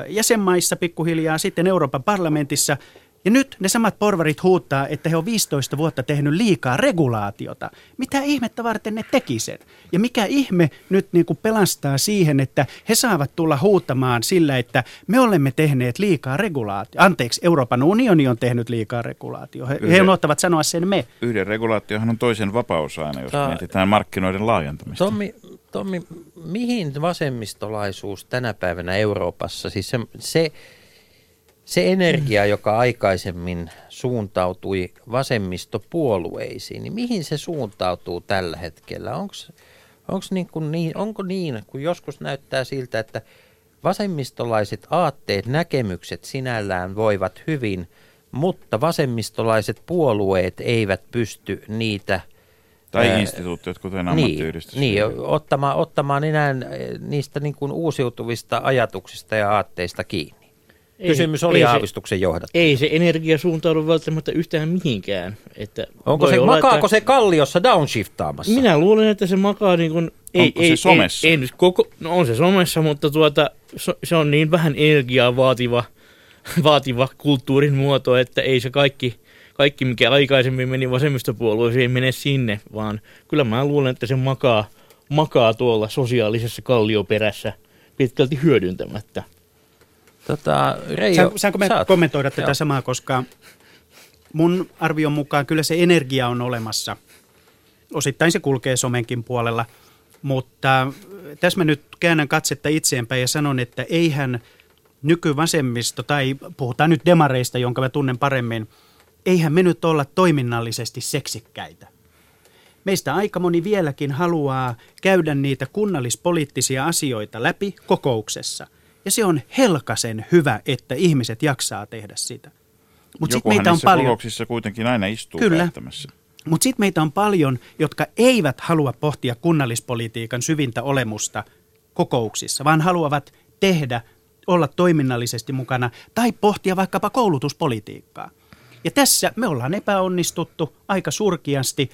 jäsenmaissa pikkuhiljaa, sitten Euroopan parlamentissa. Ja nyt ne samat porvarit huuttaa, että he on 15 vuotta tehnyt liikaa regulaatiota. Mitä ihmettä varten ne teki sen? Ja mikä ihme nyt niin kuin pelastaa siihen, että he saavat tulla huutamaan sillä, että me olemme tehneet liikaa regulaatiota. Anteeksi, Euroopan unioni on tehnyt liikaa regulaatiota. He unohtavat sanoa sen me. Yhden regulaatiohan on toisen vapaus aina, jos mietitään markkinoiden laajentamista. Tommi, mihin vasemmistolaisuus tänä päivänä Euroopassa, siis se energia, joka aikaisemmin suuntautui vasemmistopuolueisiin, niin mihin se suuntautuu tällä hetkellä? Onko niin, kun joskus näyttää siltä, että vasemmistolaiset aatteet, näkemykset sinällään voivat hyvin, mutta vasemmistolaiset puolueet eivät pysty niitä... Tai instituutiot, kuten ammattiyhdistys. Ottamaan enää niistä niin kuin uusiutuvista ajatuksista ja aatteista kiinni. Kysymys oli aavistuksen johdattu. Ei se energia suuntaudu välttämättä yhtään mihinkään. Että makaako se kalliossa downshiftaamassa? Minä luulen, että se makaa niin kuin... Onko se somessa? No on se somessa, mutta se on niin vähän energiaa vaativa kulttuurin muoto, että ei se kaikki mikä aikaisemmin meni vasemmistopuolueeseen, ei mene sinne, vaan kyllä mä luulen, että se makaa tuolla sosiaalisessa kallioperässä pitkälti hyödyntämättä. Reijo, saanko me kommentoida tätä samaa, koska mun arvion mukaan kyllä se energia on olemassa. Osittain se kulkee somenkin puolella, mutta tässä mä nyt käännän katsetta itseenpäin ja sanon, että eihän nykyvasemmisto, tai puhutaan nyt demareista, jonka mä tunnen paremmin, eihän me nyt olla toiminnallisesti seksikkäitä. Meistä aika moni vieläkin haluaa käydä niitä kunnallispoliittisia asioita läpi kokouksessa. Ja se on helkasen hyvä, että ihmiset jaksaa tehdä sitä. Mut jokuhan meitä on niissä paljon, kokouksissa kuitenkin aina istuu päättämässä. Mutta sitten meitä on paljon, jotka eivät halua pohtia kunnallispolitiikan syvintä olemusta kokouksissa, vaan haluavat tehdä, olla toiminnallisesti mukana tai pohtia vaikkapa koulutuspolitiikkaa. Ja tässä me ollaan epäonnistuttu aika surkiasti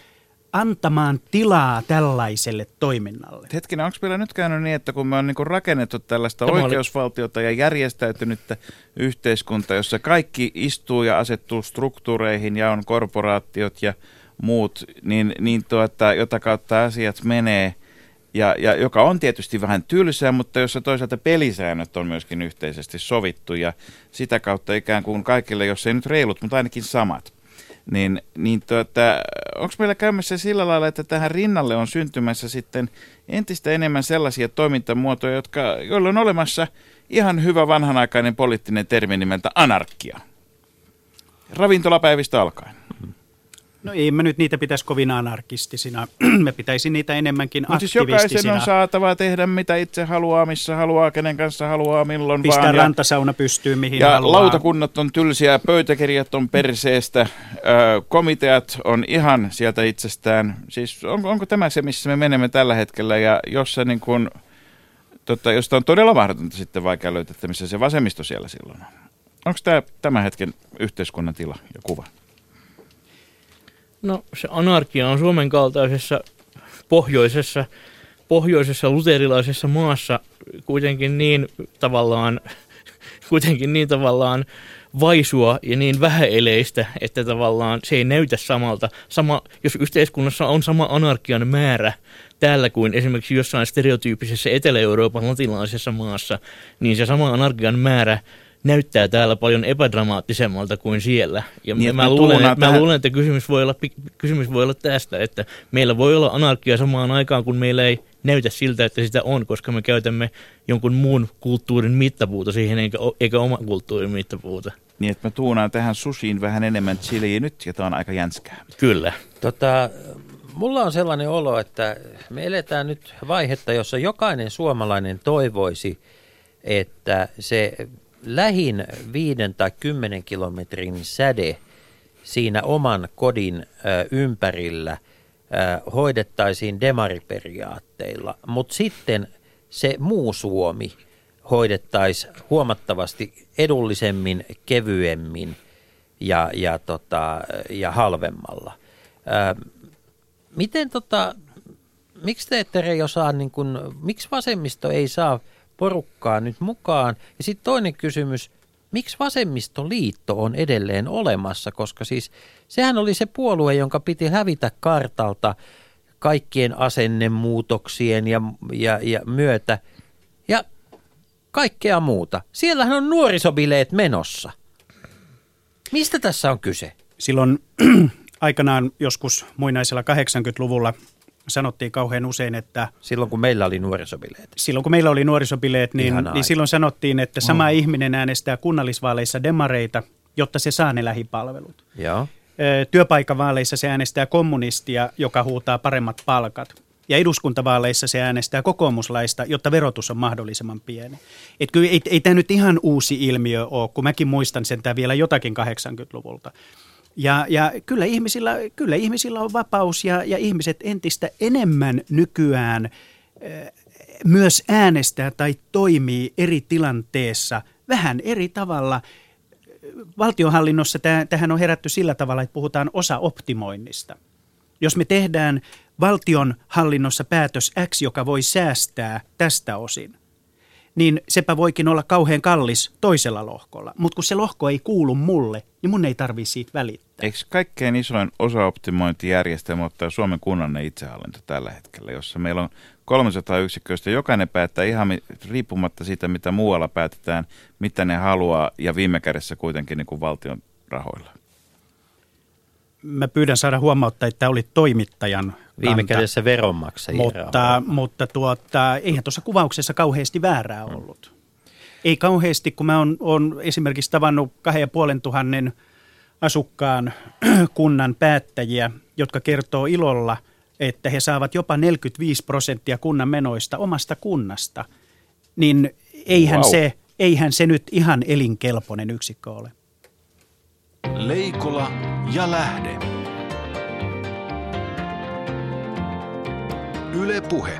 antamaan tilaa tällaiselle toiminnalle. Hetkinen, onko meillä nyt käynyt niin, että kun me on niin rakennettu tällaista oikeusvaltiota ja järjestäytynyttä yhteiskuntaa, jossa kaikki istuu ja asettuu struktuureihin ja on korporaatiot ja muut, jota kautta asiat menee, ja joka on tietysti vähän tylsää, mutta jossa toisaalta pelisäännöt on myöskin yhteisesti sovittu ja sitä kautta ikään kuin kaikille, jos ei nyt reilut, mutta ainakin samat. Onko meillä käymässä sillä lailla, että tähän rinnalle on syntymässä sitten entistä enemmän sellaisia toimintamuotoja, joilla on olemassa ihan hyvä vanhanaikainen poliittinen termi nimeltä anarkia? Ravintolapäivistä alkaen. No ei mä nyt niitä pitäisi kovin anarkistisina. Mä pitäisin niitä enemmänkin aktivistisina. Siis jokaisen on saatava tehdä mitä itse haluaa, missä haluaa, kenen kanssa haluaa, milloin pistää vaan. Pistää rantasauna pystyy mihin ja haluaa. Ja lautakunnat on tylsiä, pöytäkirjat on perseestä, komiteat on ihan sieltä itsestään. Siis onko tämä se, missä me menemme tällä hetkellä ja jossa niin kuin, josta on todella mahdotonta sitten vaikea löytää, että missä se vasemmisto siellä silloin on. Onko tämä tämän hetken yhteiskunnan tila ja kuva? No se anarkia on Suomen kaltaisessa pohjoisessa luterilaisessa maassa kuitenkin niin tavallaan vaisua ja niin vähäeleistä, että tavallaan se ei näytä samalta. Jos yhteiskunnassa on sama anarkian määrä täällä kuin esimerkiksi jossain stereotyyppisessä Etelä-Euroopan latinalaisessa maassa, niin se sama anarkian määrä näyttää täällä paljon epädramaattisemmalta kuin siellä. Ja niin, mä luulen, että kysymys voi olla tästä, että meillä voi olla anarkia samaan aikaan, kun meillä ei näytä siltä, että sitä on, koska me käytämme jonkun muun kulttuurin mittapuuta siihen, eikä oma kulttuurin mittapuuta. Niin, että mä tuunaan tähän sushiin vähän enemmän chiliä nyt, ja tää on aika jänskää. Kyllä. Mulla on sellainen olo, että me eletään nyt vaihetta, jossa jokainen suomalainen toivoisi, että se... lähin 5 tai 10 kilometrin säde siinä oman kodin ympärillä hoidettaisiin demariperiaatteilla, mutta sitten se muu Suomi hoidettaisiin huomattavasti edullisemmin, kevyemmin ja halvemmalla. Miksi te ette, Reijo, saa, miksi vasemmisto ei saa porukkaa nyt mukaan? Ja sitten toinen kysymys, miksi vasemmistoliitto on edelleen olemassa? Koska siis sehän oli se puolue, jonka piti hävitä kartalta kaikkien asennemuutoksien ja myötä ja kaikkea muuta. Siellähän on nuorisobileet menossa. Mistä tässä on kyse? Silloin aikanaan joskus muinaisella 80-luvulla sanottiin kauhean usein, että... Silloin kun meillä oli nuorisobileet. Niin silloin sanottiin, että sama ihminen äänestää kunnallisvaaleissa demareita, jotta se saa ne lähipalvelut. Joo. Työpaikkavaaleissa se äänestää kommunistia, joka huutaa paremmat palkat. Ja eduskuntavaaleissa se äänestää kokoomuslaista, jotta verotus on mahdollisimman pieni. Et kyllä ei tämä nyt ihan uusi ilmiö ole, kun mäkin muistan sentään vielä jotakin 80-luvulta. Ja kyllä ihmisillä on vapaus ja ihmiset entistä enemmän nykyään myös äänestää tai toimii eri tilanteessa vähän eri tavalla. Valtionhallinnossa tähän on herätty sillä tavalla, että puhutaan osaoptimoinnista. Jos me tehdään valtionhallinnossa päätös X, joka voi säästää tästä osin, niin sepä voikin olla kauhean kallis toisella lohkolla. Mutta kun se lohko ei kuulu mulle, niin mun ei tarvitse siitä välittää. Eikö kaikkein isoin osaoptimointijärjestelmä ottaa Suomen kunnallinen itsehallinto tällä hetkellä, jossa meillä on 300 yksiköistä, jokainen päättää ihan riippumatta siitä, mitä muualla päätetään, mitä ne haluaa ja viime kädessä kuitenkin niin kuin valtion rahoilla? Mä pyydän saada huomauttaa, että tämä oli toimittajan kanta. Viime kädessä veronmaksajia. Mutta eihän tuossa kuvauksessa kauheasti väärää ollut. Ei kauheasti, kun mä oon esimerkiksi tavannut 2500 asukkaan kunnan päättäjiä, jotka kertoo ilolla, että he saavat jopa 45% kunnan menoista omasta kunnasta. Niin eihän se nyt ihan elinkelpoinen yksikkö ole. Leikola ja Lähde. Yle Puhe.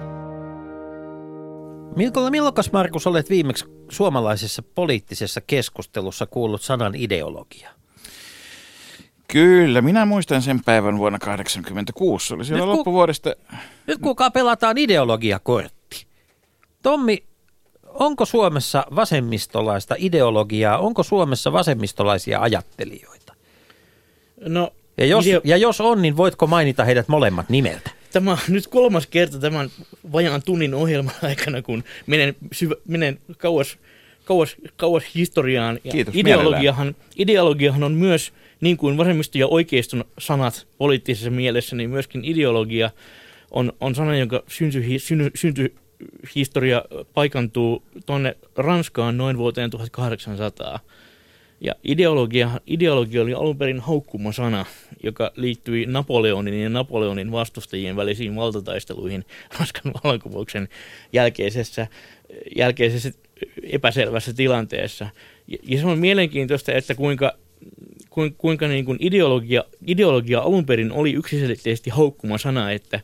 Milloinkas, Markus, olet viimeksi suomalaisessa poliittisessa keskustelussa kuullut sanan ideologia? Kyllä, minä muistan sen päivän vuonna 1986. Se oli siellä loppuvuodesta. Nyt kuulkaa, pelataan ideologiakortti. Tommi, onko Suomessa vasemmistolaista ideologiaa? Onko Suomessa vasemmistolaisia ajattelijoita? No, ja jos on, niin voitko mainita heidät molemmat nimeltä? Tämä on nyt kolmas kerta tämän vajaan tunnin ohjelman aikana, kun menen kauas historiaan. Ja kiitos, ideologiahan on myös, niin kuin vasemmisto- ja oikeiston sanat poliittisessa mielessä, niin myöskin ideologia on sana, jonka syntyi historia paikantuu tuonne Ranskaan noin vuoteen 1800. Ja ideologia oli alun perin haukkumasana, joka liittyi Napoleonin ja Napoleonin vastustajien välisiin valtataisteluihin Ranskan vallankumouksen jälkeisessä epäselvässä tilanteessa. Ja se on mielenkiintoista, että kuinka niin kuin ideologia alun perin oli yksiselitteisesti haukkumasana, että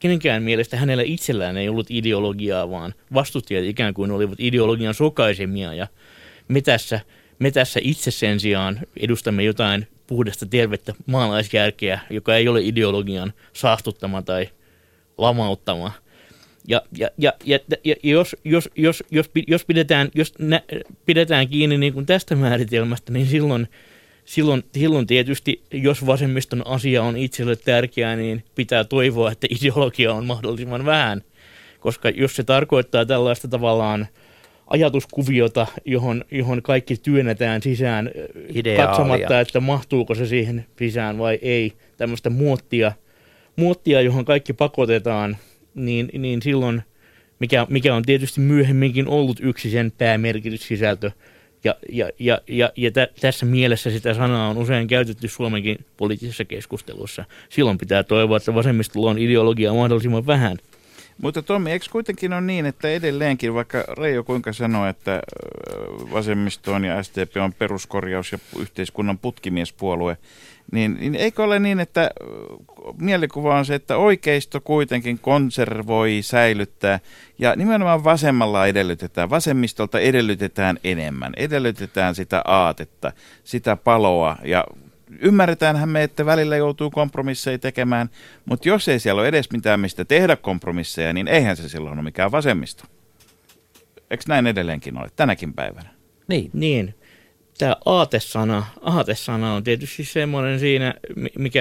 kenenkään mielestä hänellä itsellään ei ollut ideologiaa, vaan vastustajat ikään kuin olivat ideologian sokaisemia, ja me tässä itse sen sijaan edustamme jotain puhdasta tervettä maalaisjärkeä, joka ei ole ideologian saastuttama tai lamauttama. Ja jos pidetään kiinni niin kuin tästä määritelmästä, niin silloin tietysti, jos vasemmiston asia on itselle tärkeää, niin pitää toivoa, että ideologia on mahdollisimman vähän, koska jos se tarkoittaa tällaista tavallaan ajatuskuviota, johon kaikki työnnetään sisään ideaalia, katsomatta, että mahtuuko se siihen sisään vai ei, tämmöistä muottia, johon kaikki pakotetaan, niin silloin, mikä on tietysti myöhemminkin ollut yksi sen päämerkityssisältö, tässä mielessä sitä sanaa on usein käytetty Suomenkin poliittisessa keskustelussa. Silloin pitää toivoa, että vasemmistolla on ideologiaa mahdollisimman vähän. Mutta Tommi, eikö kuitenkin ole niin, että edelleenkin, vaikka Reijo kuinka sanoi, että vasemmistoon ja SDP on peruskorjaus ja yhteiskunnan putkimiespuolue, niin eikö ole niin, että mielikuva on se, että oikeisto kuitenkin konservoi, säilyttää ja nimenomaan vasemmalla edellytetään, vasemmistolta edellytetään enemmän, edellytetään sitä aatetta, sitä paloa ja ymmärretäänhän me, että välillä joutuu kompromisseja tekemään, mutta jos ei siellä ole edes mitään mistä tehdä kompromisseja, niin eihän se silloin ole mikään vasemmisto. Eikö näin edelleenkin ole tänäkin päivänä? Niin. Tämä aatesana on tietysti semmoinen siinä,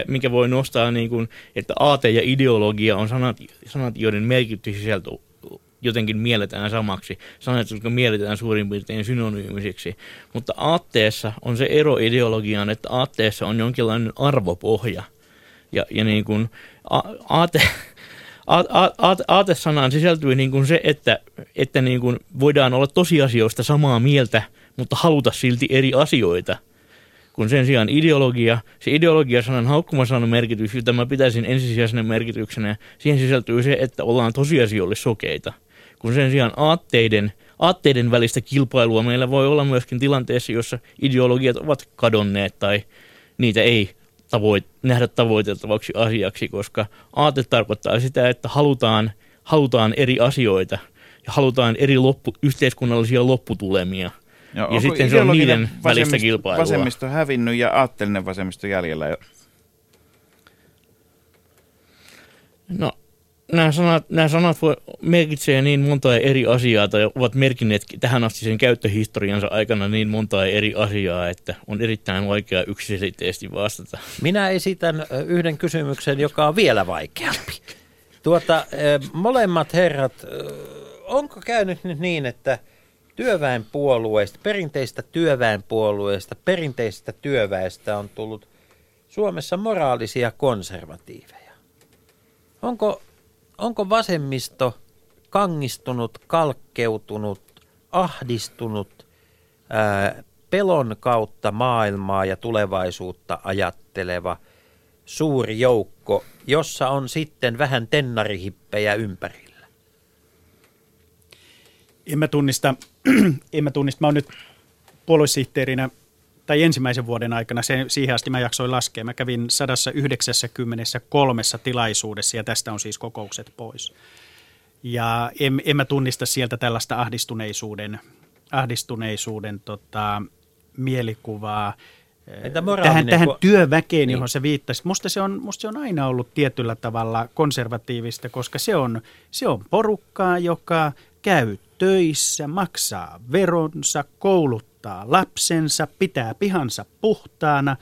mikä voi nostaa, niin kuin, että aate ja ideologia on sanat, joiden merkitys sisältö jotenkin mielletään samaksi. Sanat, jotka mielletään suurin piirtein synonyymisiksi. Mutta aatteessa on se ero ideologiaan, että aatteessa on jonkinlainen arvopohja. Ja niin kuin aatesanaan sisältyy niin kuin se, että niin kuin voidaan olla tosiasioista samaa mieltä, mutta haluta silti eri asioita. Kun sen sijaan se ideologia-sanan haukkumasanan merkitys, jota mä pitäisin ensisijaisena merkityksenä, siihen sisältyy se, että ollaan tosiasioille sokeita. Kun sen sijaan aatteiden välistä kilpailua meillä voi olla myöskin tilanteessa, jossa ideologiat ovat kadonneet tai niitä ei nähdä tavoiteltavaksi asiaksi, koska aate tarkoittaa sitä, että halutaan eri asioita ja halutaan eri yhteiskunnallisia lopputulemia. No, ja sitten se on niiden välistä kilpailua. Vasemmisto hävinnyt ja aatteellinen vasemmisto jäljellä jo? No, nämä sanat voi merkitsee niin montaa eri asiaa, tai ovat merkinneet tähän asti sen käyttöhistoriansa aikana niin montaa eri asiaa, että on erittäin vaikea yksiselitteisesti vastata. Minä esitän yhden kysymyksen, joka on vielä vaikeampi. Molemmat herrat, onko käynyt nyt niin, että perinteisestä työväestä on tullut Suomessa moraalisia konservatiiveja? Onko vasemmisto kangistunut, kalkkeutunut, ahdistunut pelon kautta maailmaa ja tulevaisuutta ajatteleva suuri joukko, jossa on sitten vähän tennarihippejä ympärillä? En mä tunnista. Mä oon nyt puoluesihteerinä tai ensimmäisen vuoden aikana, siihen asti mä jaksoin laskea. Mä kävin 193 tilaisuudessa ja tästä on siis kokoukset pois. Ja en mä tunnista sieltä tällaista ahdistuneisuuden mielikuvaa. Tähän työväkeen, johon sä viittasit. Musta se on aina ollut tietyllä tavalla konservatiivista, koska se on porukkaa, joka käy töissä, maksaa veronsa, kouluttaa lapsensa, pitää pihansa puhtaana.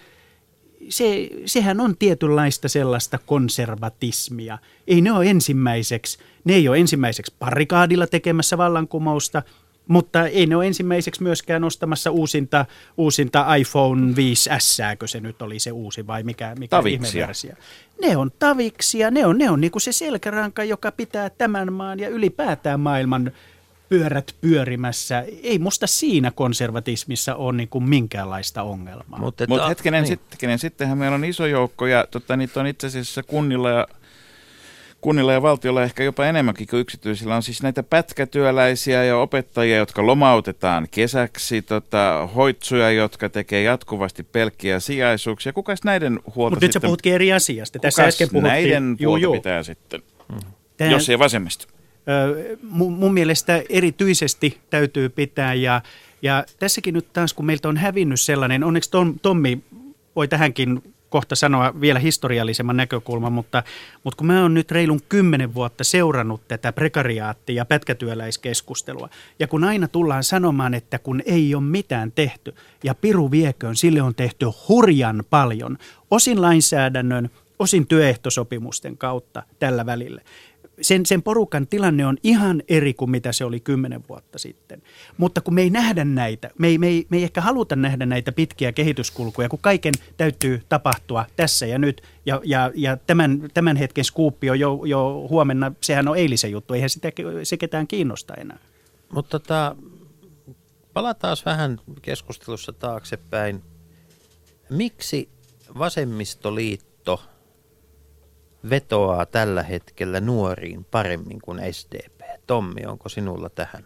Sehän on tietynlaista sellaista konservatismia. Ne ei ole ensimmäiseksi barrikaadilla tekemässä vallankumousta, mutta ei ne ole ensimmäiseksi myöskään ostamassa uusinta iPhone 5S, se nyt oli se uusi vai mikä ihmeversio. Ne on taviksia, ne on niinku se selkäranka, joka pitää tämän maan ja ylipäätään maailman pyörät pyörimässä. Ei musta siinä konservatismissa ole niinku minkäänlaista ongelmaa. Mutta sittenhän meillä on iso joukko ja niitä on itse asiassa kunnilla ja valtiolla ehkä jopa enemmänkin kuin yksityisillä on siis näitä pätkätyöläisiä ja opettajia, jotka lomautetaan kesäksi, hoitsuja, jotka tekee jatkuvasti pelkkiä sijaisuuksia. Kukas näiden huolta Mut sitten? Mutta nyt sä puhutkin eri asiasta. Tässä äsken puhuttiin. Näiden huolta pitää sitten, jos ei vasemmisto? Mun mielestä erityisesti täytyy pitää ja tässäkin nyt taas, kun meiltä on hävinnyt sellainen, onneksi Tommi voi tähänkin kohta sanoa vielä historiallisemman näkökulman, mutta kun mä oon nyt reilun 10 vuotta seurannut tätä prekariaattia ja pätkätyöläiskeskustelua, ja kun aina tullaan sanomaan, että kun ei ole mitään tehty, ja piru vieköön, sille on tehty hurjan paljon, osin lainsäädännön, osin työehtosopimusten kautta tällä välillä. Sen porukan tilanne on ihan eri kuin mitä se oli 10 vuotta sitten. Mutta kun me ei nähdä näitä, me ei ehkä haluta nähdä näitä pitkiä kehityskulkuja, kun kaiken täytyy tapahtua tässä ja nyt. Ja tämän hetken skuuppi on jo huomenna, sehän on eilisen juttu, eihän se ketään kiinnosta enää. Mutta palataan vähän keskustelussa taaksepäin. Miksi vasemmistoliitto vetoaa tällä hetkellä nuoriin paremmin kuin SDP. Tommi, onko sinulla tähän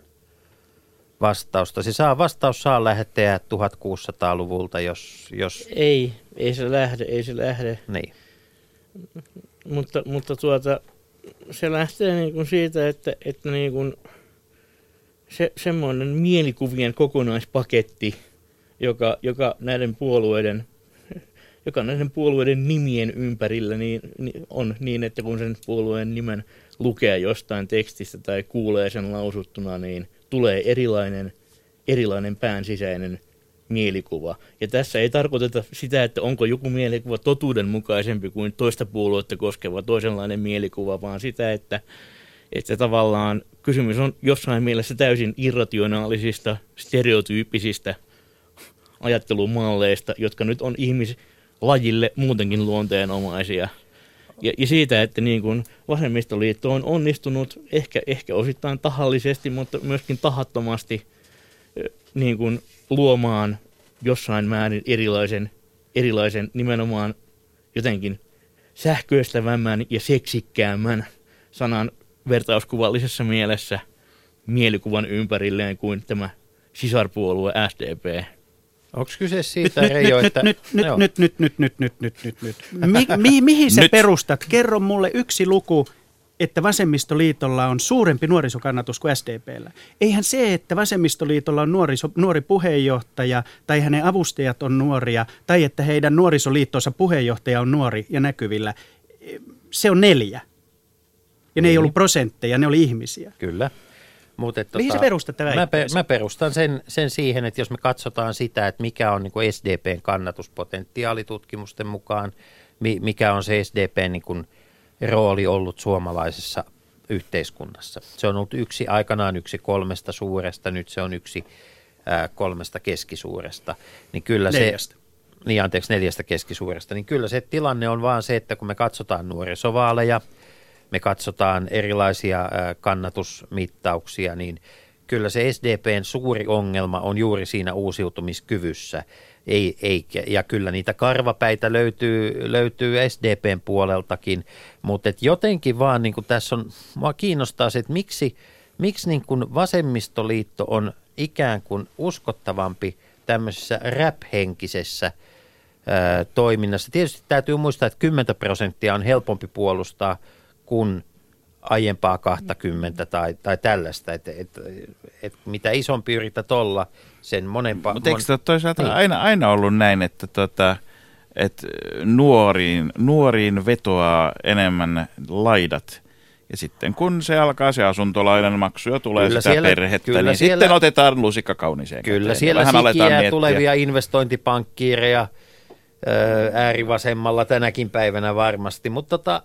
vastausta? Vastaus saa lähteä 1600-luvulta, jos... Ei se lähde. Niin. Mutta se lähtee niin kuin siitä, että niin kuin se semmoinen mielikuvien kokonaispaketti, joka näiden puolueiden nimien ympärillä niin, on niin, että kun sen puolueen nimen lukee jostain tekstistä tai kuulee sen lausuttuna, niin tulee erilainen päänsisäinen mielikuva. Ja tässä ei tarkoiteta sitä, että onko joku mielikuva totuudenmukaisempi kuin toista puoluetta koskeva toisenlainen mielikuva, vaan sitä, että tavallaan kysymys on jossain mielessä täysin irrationaalisista, stereotyyppisistä ajattelumalleista, jotka nyt on ihmislajille muutenkin luonteenomaisia. Ja siitä, että niin kuin vasemmistoliitto on onnistunut ehkä osittain tahallisesti, mutta myöskin tahattomasti niin kuin luomaan jossain määrin erilaisen nimenomaan jotenkin sähköistävämmän ja seksikkäämmän sanan vertauskuvallisessa mielessä mielikuvan ympärilleen kuin tämä sisarpuolue SDP. Onko kyse siitä, Reijo, että... Mihin sä perustat? Kerro mulle yksi luku, että vasemmistoliitolla on suurempi nuorisokannatus kuin SDP:llä. Eihän se, että vasemmistoliitolla on nuori puheenjohtaja tai hänen avustajat on nuoria tai että heidän nuorisoliittonsa puheenjohtaja on nuori ja näkyvillä. Se on 4. Ja ne ei ollut prosentteja, ne oli ihmisiä. Kyllä. Mihin se perustat tämä? Mä perustan sen siihen, että jos me katsotaan sitä, että mikä on niin kuin SDPn kannatuspotentiaali tutkimusten mukaan, mikä on se SDPn niin kuin rooli ollut suomalaisessa yhteiskunnassa. Se on ollut aikanaan yksi 3 suuresta, nyt se on yksi 3 keskisuuresta. Niin kyllä 4. Niin 4 keskisuuresta. Niin kyllä se tilanne on vaan se, että kun me katsotaan nuorisovaaleja, me katsotaan erilaisia kannatusmittauksia, niin kyllä se SDPn suuri ongelma on juuri siinä uusiutumiskyvyssä. Ja kyllä niitä karvapäitä löytyy SDPn puoleltakin, mutta jotenkin vaan niin kuin tässä on, mua kiinnostaa se, että miksi niin kuin vasemmistoliitto on ikään kuin uskottavampi tämmöisessä rap-henkisessä toiminnassa. Tietysti täytyy muistaa, että 10% on helpompi puolustaa kun aiempaa 20 tai tällaista, että mitä isompi yrität olla, sen monempaa. Mutta eikö toisaalta aina ollut näin, että, että nuoriin vetoaa enemmän laidat, ja sitten kun se alkaa se asuntolainan maksu ja tulee kyllä sitä siellä, perhettä, niin siellä, sitten otetaan lusikka kauniseen. Kyllä siellä sikiä tulevia investointipankkiireja äärivasemmalla tänäkin päivänä varmasti, mutta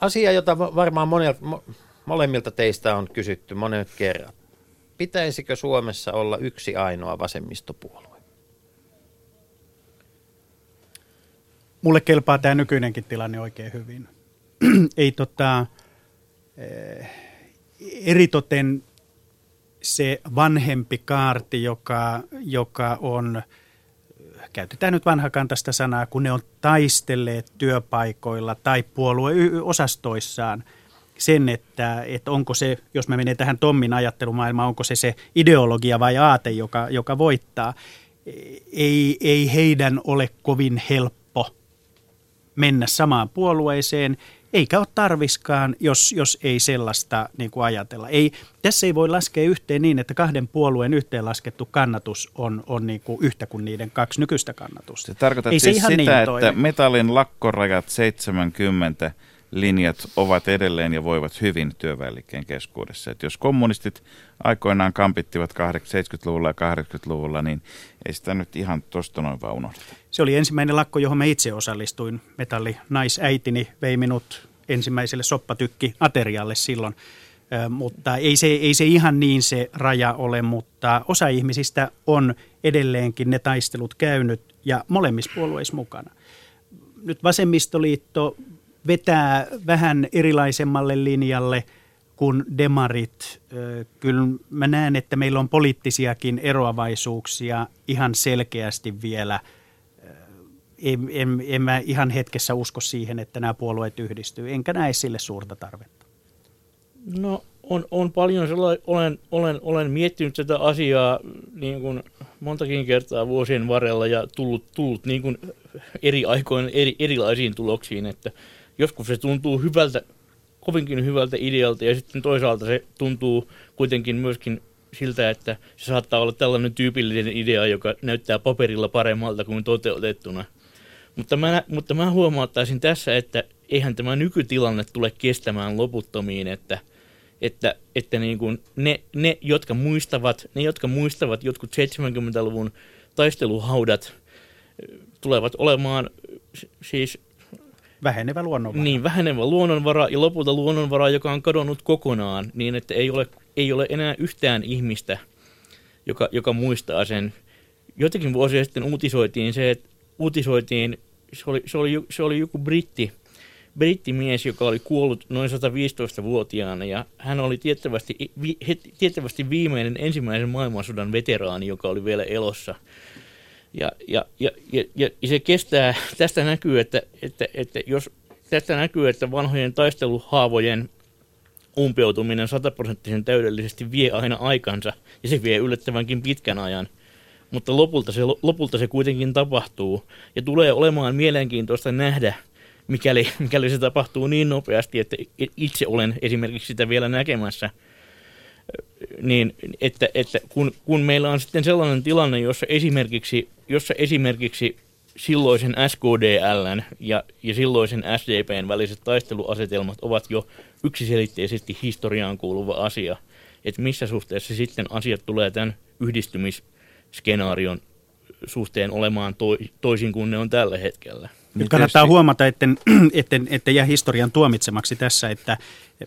asia, jota varmaan molemmilta teistä on kysytty monen kerran. Pitäisikö Suomessa olla yksi ainoa vasemmistopuolue? Mulle kelpaa tämä nykyinenkin tilanne oikein hyvin. Ei eritoten se vanhempi kaarti, joka on... Käytetään nyt vanhakantaista sanaa, kun ne on taistelleet työpaikoilla tai puolueosastoissaan sen, että onko se, jos mä menen tähän Tommin ajattelumaailmaan, onko se ideologia vai aate, joka voittaa. Ei heidän ole kovin helppo mennä samaan puolueeseen, eikä ole tarviskaan, jos ei sellaista niin kuin ajatella. Tässä ei voi laskea yhteen niin, että 2 puolueen yhteenlaskettu kannatus on niin kuin yhtä kuin niiden 2 nykyistä kannatusta. Se tarkoittaa siis sitä, niin että metallin lakkorajat 70 linjat ovat edelleen ja voivat hyvin työväenliikkeen keskuudessa. Et jos kommunistit aikoinaan kampittivat 70-luvulla ja 80-luvulla, niin ei sitä nyt ihan tuosta noin vaan unohdeta. Se oli ensimmäinen lakko, johon mä itse osallistuin. Metallinaisäitini vei minut ensimmäiselle soppatykki-aterialle silloin. Mutta ei se ihan niin se raja ole, mutta osa ihmisistä on edelleenkin ne taistelut käynyt ja molemmissa puolueissa mukana. Nyt vasemmistoliitto vetää vähän erilaisemmalle linjalle kuin demarit. Kyllä mä näen, että meillä on poliittisiakin eroavaisuuksia ihan selkeästi vielä en mä ihan hetkessä usko siihen, että nämä puolueet yhdistyy, enkä näe sille suurta tarvetta. No on paljon sellainen, olen miettinyt tätä asiaa niin kuin montakin kertaa vuosien varrella ja tullut niin kuin eri aikoina erilaisiin tuloksiin, että joskus se tuntuu hyvältä, kovinkin hyvältä idealta ja sitten toisaalta se tuntuu kuitenkin myöskin siltä, että se saattaa olla tällainen tyypillinen idea, joka näyttää paperilla paremmalta kuin toteutettuna. Mutta mä huomauttaisin tässä, että eihän tämä nykytilanne tule kestämään loputtomiin, että niin kuin ne, jotka muistavat jotkut 70-luvun taisteluhaudat, tulevat olemaan siis vähenevä luonnonvara. Niin, vähenevä luonnonvara ja lopulta luonnonvara, joka on kadonnut kokonaan, niin että ei ole enää yhtään ihmistä, joka muistaa sen. Joitakin vuosia sitten uutisoitiin, se oli joku brittimies, joka oli kuollut noin 115-vuotiaana, ja hän oli tiettävästi viimeinen ensimmäisen maailmansodan veteraani, joka oli vielä elossa. Ja se kestää, tästä näkyy, että jos tästä näkyy, että vanhojen taisteluhaavojen umpeutuminen 100% täydellisesti vie aina aikansa, ja se vie yllättävänkin pitkän ajan. Mutta lopulta se kuitenkin tapahtuu, ja tulee olemaan mielenkiintoista nähdä, mikäli se tapahtuu niin nopeasti, että itse olen esimerkiksi sitä vielä näkemässä, niin että kun meillä on sitten sellainen tilanne, jossa esimerkiksi silloisen SKDL:n ja silloisen SDP:n väliset taisteluasetelmat ovat jo yksiselitteisesti historiaan kuuluva asia, että missä suhteessa sitten asiat tulee tämän yhdistymisskenaarion suhteen olemaan toisin kuin ne on tällä hetkellä. Nyt kannattaa huomata, etten jää historian tuomitsemaksi tässä, että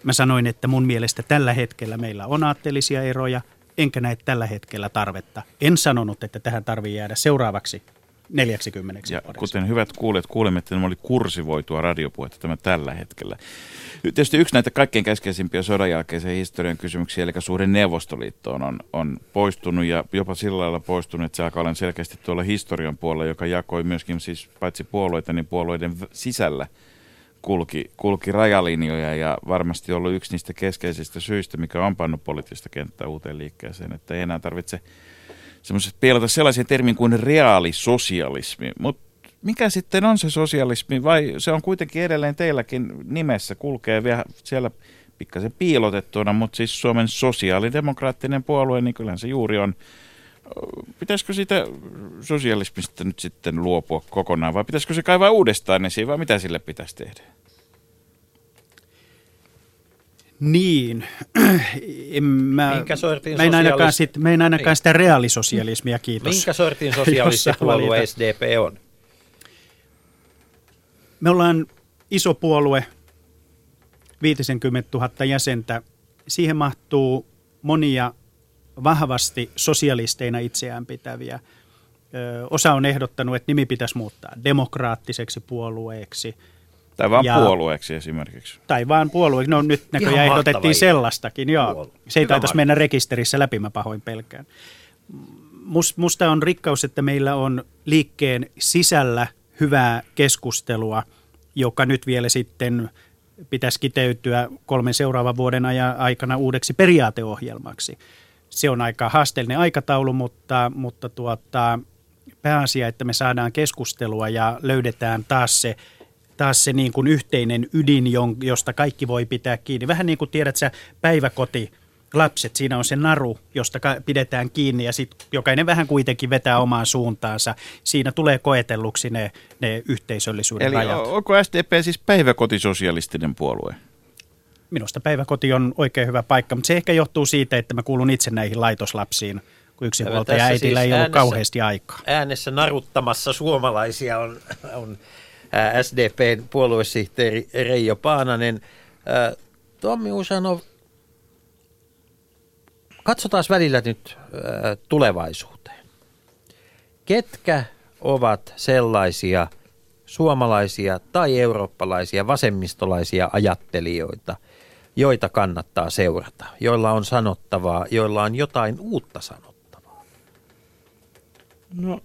mä sanoin, että mun mielestä tällä hetkellä meillä on aatteellisia eroja, enkä näe tällä hetkellä tarvetta. En sanonut, että tähän tarvii jäädä seuraavaksi 40 vuodeksi. Ja kuten hyvät kuulijat, kuulemme, että nämä oli kursivoitua radiopuhetta tämä tällä hetkellä. Tietysti yksi näitä kaikkein keskeisimpiä sodanjälkeisen historian kysymyksiä, eli suhde Neuvostoliittoon on poistunut ja jopa sillä lailla poistunut, että se alkaa olla selkeästi tuolla historian puolella, joka jakoi myöskin siis paitsi puolueita, niin puolueiden sisällä kulki rajalinjoja ja varmasti ollut yksi niistä keskeisistä syistä, mikä on pannut poliittista kenttää uuteen liikkeeseen, että ei enää tarvitse peilata sellaisen termin kuin reaalisosialismi, mutta mikä sitten on se sosialismi, vai se on kuitenkin edelleen teilläkin nimessä, kulkee vielä siellä pikkasen piilotettuna, mutta siis Suomen sosiaalidemokraattinen puolue, niin kyllähän se juuri on. Pitäisikö sitä sosialismista nyt sitten luopua kokonaan, vai pitäisikö se kaivaa uudestaan esiin, vai mitä sille pitäisi tehdä? Niin, en ainakaan sitä reaalisosialismia, kiitos. Minkä sortin sosialistipuolue SDP on? Me ollaan iso puolue, 50 000 jäsentä. Siihen mahtuu monia vahvasti sosialisteina itseään pitäviä. Osa on ehdottanut, että nimi pitäisi muuttaa demokraattiseksi puolueeksi. Tai vaan puolueeksi esimerkiksi. Tai vaan puolueeksi. No nyt näköjään ihan ehdotettiin sellaistakin. Joo. Se ei taitaisi mennä rekisterissä läpi, mä pahoin pelkään. Musta on rikkaus, että meillä on liikkeen sisällä hyvää keskustelua, joka nyt vielä sitten pitäisi kiteytyä 3 seuraavan vuoden aikana uudeksi periaateohjelmaksi. Se on aika haasteellinen aikataulu, mutta pääasia, että me saadaan keskustelua ja löydetään taas se niin kuin yhteinen ydin, josta kaikki voi pitää kiinni. Vähän niin kuin tiedät sä, päiväkoti, lapset, siinä on se naru, josta pidetään kiinni ja sitten jokainen vähän kuitenkin vetää omaan suuntaansa. Siinä tulee koetelluksi ne yhteisöllisyyden eli rajat. Onko SDP siis päiväkotisosialistinen puolue? Minusta päiväkoti on oikein hyvä paikka, mutta se ehkä johtuu siitä, että mä kuulun itse näihin laitoslapsiin, kun yksinhuoltaja äitillä siis ei ollut kauheasti aikaa. Äänessä naruttamassa suomalaisia on SDP:n puoluesihteeri Reijo Paananen. Tommi Uschanov, katsotaan välillä nyt tulevaisuuteen. Ketkä ovat sellaisia suomalaisia tai eurooppalaisia vasemmistolaisia ajattelijoita, joita kannattaa seurata, joilla on sanottavaa, joilla on jotain uutta sanottavaa? No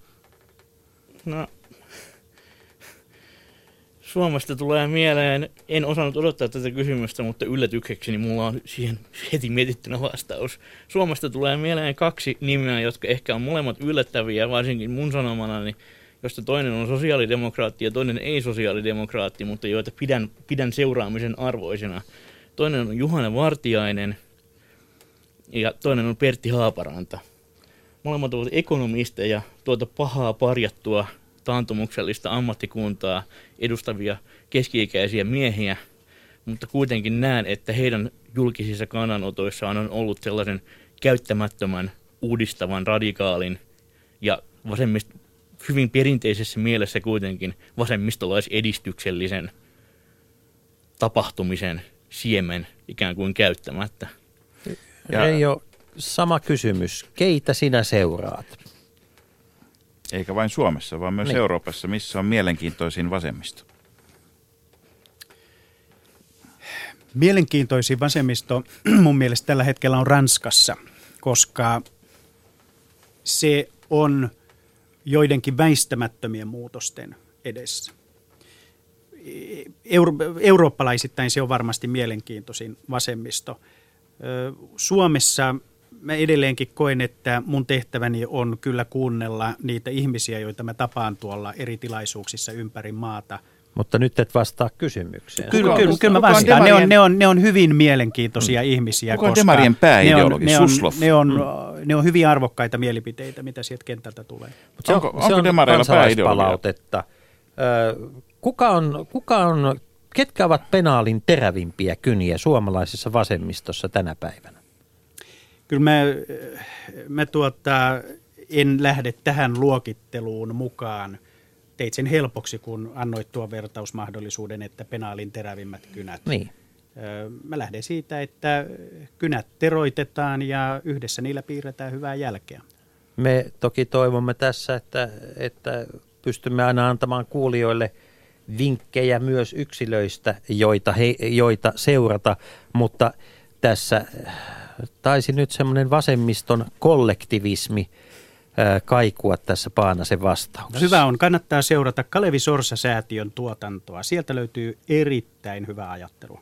Suomesta tulee mieleen, en osannut odottaa tätä kysymystä, mutta yllätyksekseni mulla on siihen heti mietittynä vastaus. Suomesta tulee mieleen kaksi nimeä, jotka ehkä on molemmat yllättäviä, varsinkin mun sanomanani, josta toinen on sosiaalidemokraatti ja toinen ei-sosiaalidemokraatti, mutta joita pidän seuraamisen arvoisena. Toinen on Juhana Vartiainen ja toinen on Pertti Haaparanta. Molemmat ovat ekonomisteja, tuota pahaa parjattua taantumuksellista ammattikuntaa edustavia keski-ikäisiä miehiä, mutta kuitenkin näen, että heidän julkisissa kannanotoissaan on ollut sellaisen käyttämättömän, uudistavan, radikaalin ja hyvin perinteisessä mielessä kuitenkin vasemmistolaisedistyksellisen tapahtumisen siemen ikään kuin käyttämättä. Reijo, sama kysymys. Keitä sinä seuraat? Eikä vain Suomessa, vaan myös Euroopassa, missä on mielenkiintoisin vasemmisto. Mielenkiintoisin vasemmisto mun mielestä tällä hetkellä on Ranskassa, koska se on joidenkin väistämättömien muutosten edessä. Eurooppalaisittain se on varmasti mielenkiintoisin vasemmisto. Suomessa mä edelleenkin koen, että mun tehtäväni on kyllä kuunnella niitä ihmisiä, joita mä tapaan tuolla eri tilaisuuksissa ympäri maata. Mutta nyt et vastaa kysymykseen. Kyllä mä vastaan. Ne on hyvin mielenkiintoisia ihmisiä. Kuka on demarien pääideologi? Ne on hyvin arvokkaita mielipiteitä, mitä sieltä kentältä tulee. Onko demareilla kansalaispalautetta. Ketkä ovat penaalin terävimpiä kyniä suomalaisessa vasemmistossa tänä päivänä? Kyllä mä en lähde tähän luokitteluun mukaan. Teit sen helpoksi, kun annoit tuon vertausmahdollisuuden, että penaalin terävimmät kynät. Niin. Mä lähden siitä, että kynät teroitetaan ja yhdessä niillä piirretään hyvää jälkeä. Me toki toivomme tässä, että pystymme aina antamaan kuulijoille vinkkejä myös yksilöistä, joita seurata, mutta tässä taisi nyt semmoinen vasemmiston kollektivismi kaikua tässä Paanasen vastauksessa. Hyvä on, kannattaa seurata Kalevi Sorsa-säätiön tuotantoa. Sieltä löytyy erittäin hyvää ajattelua.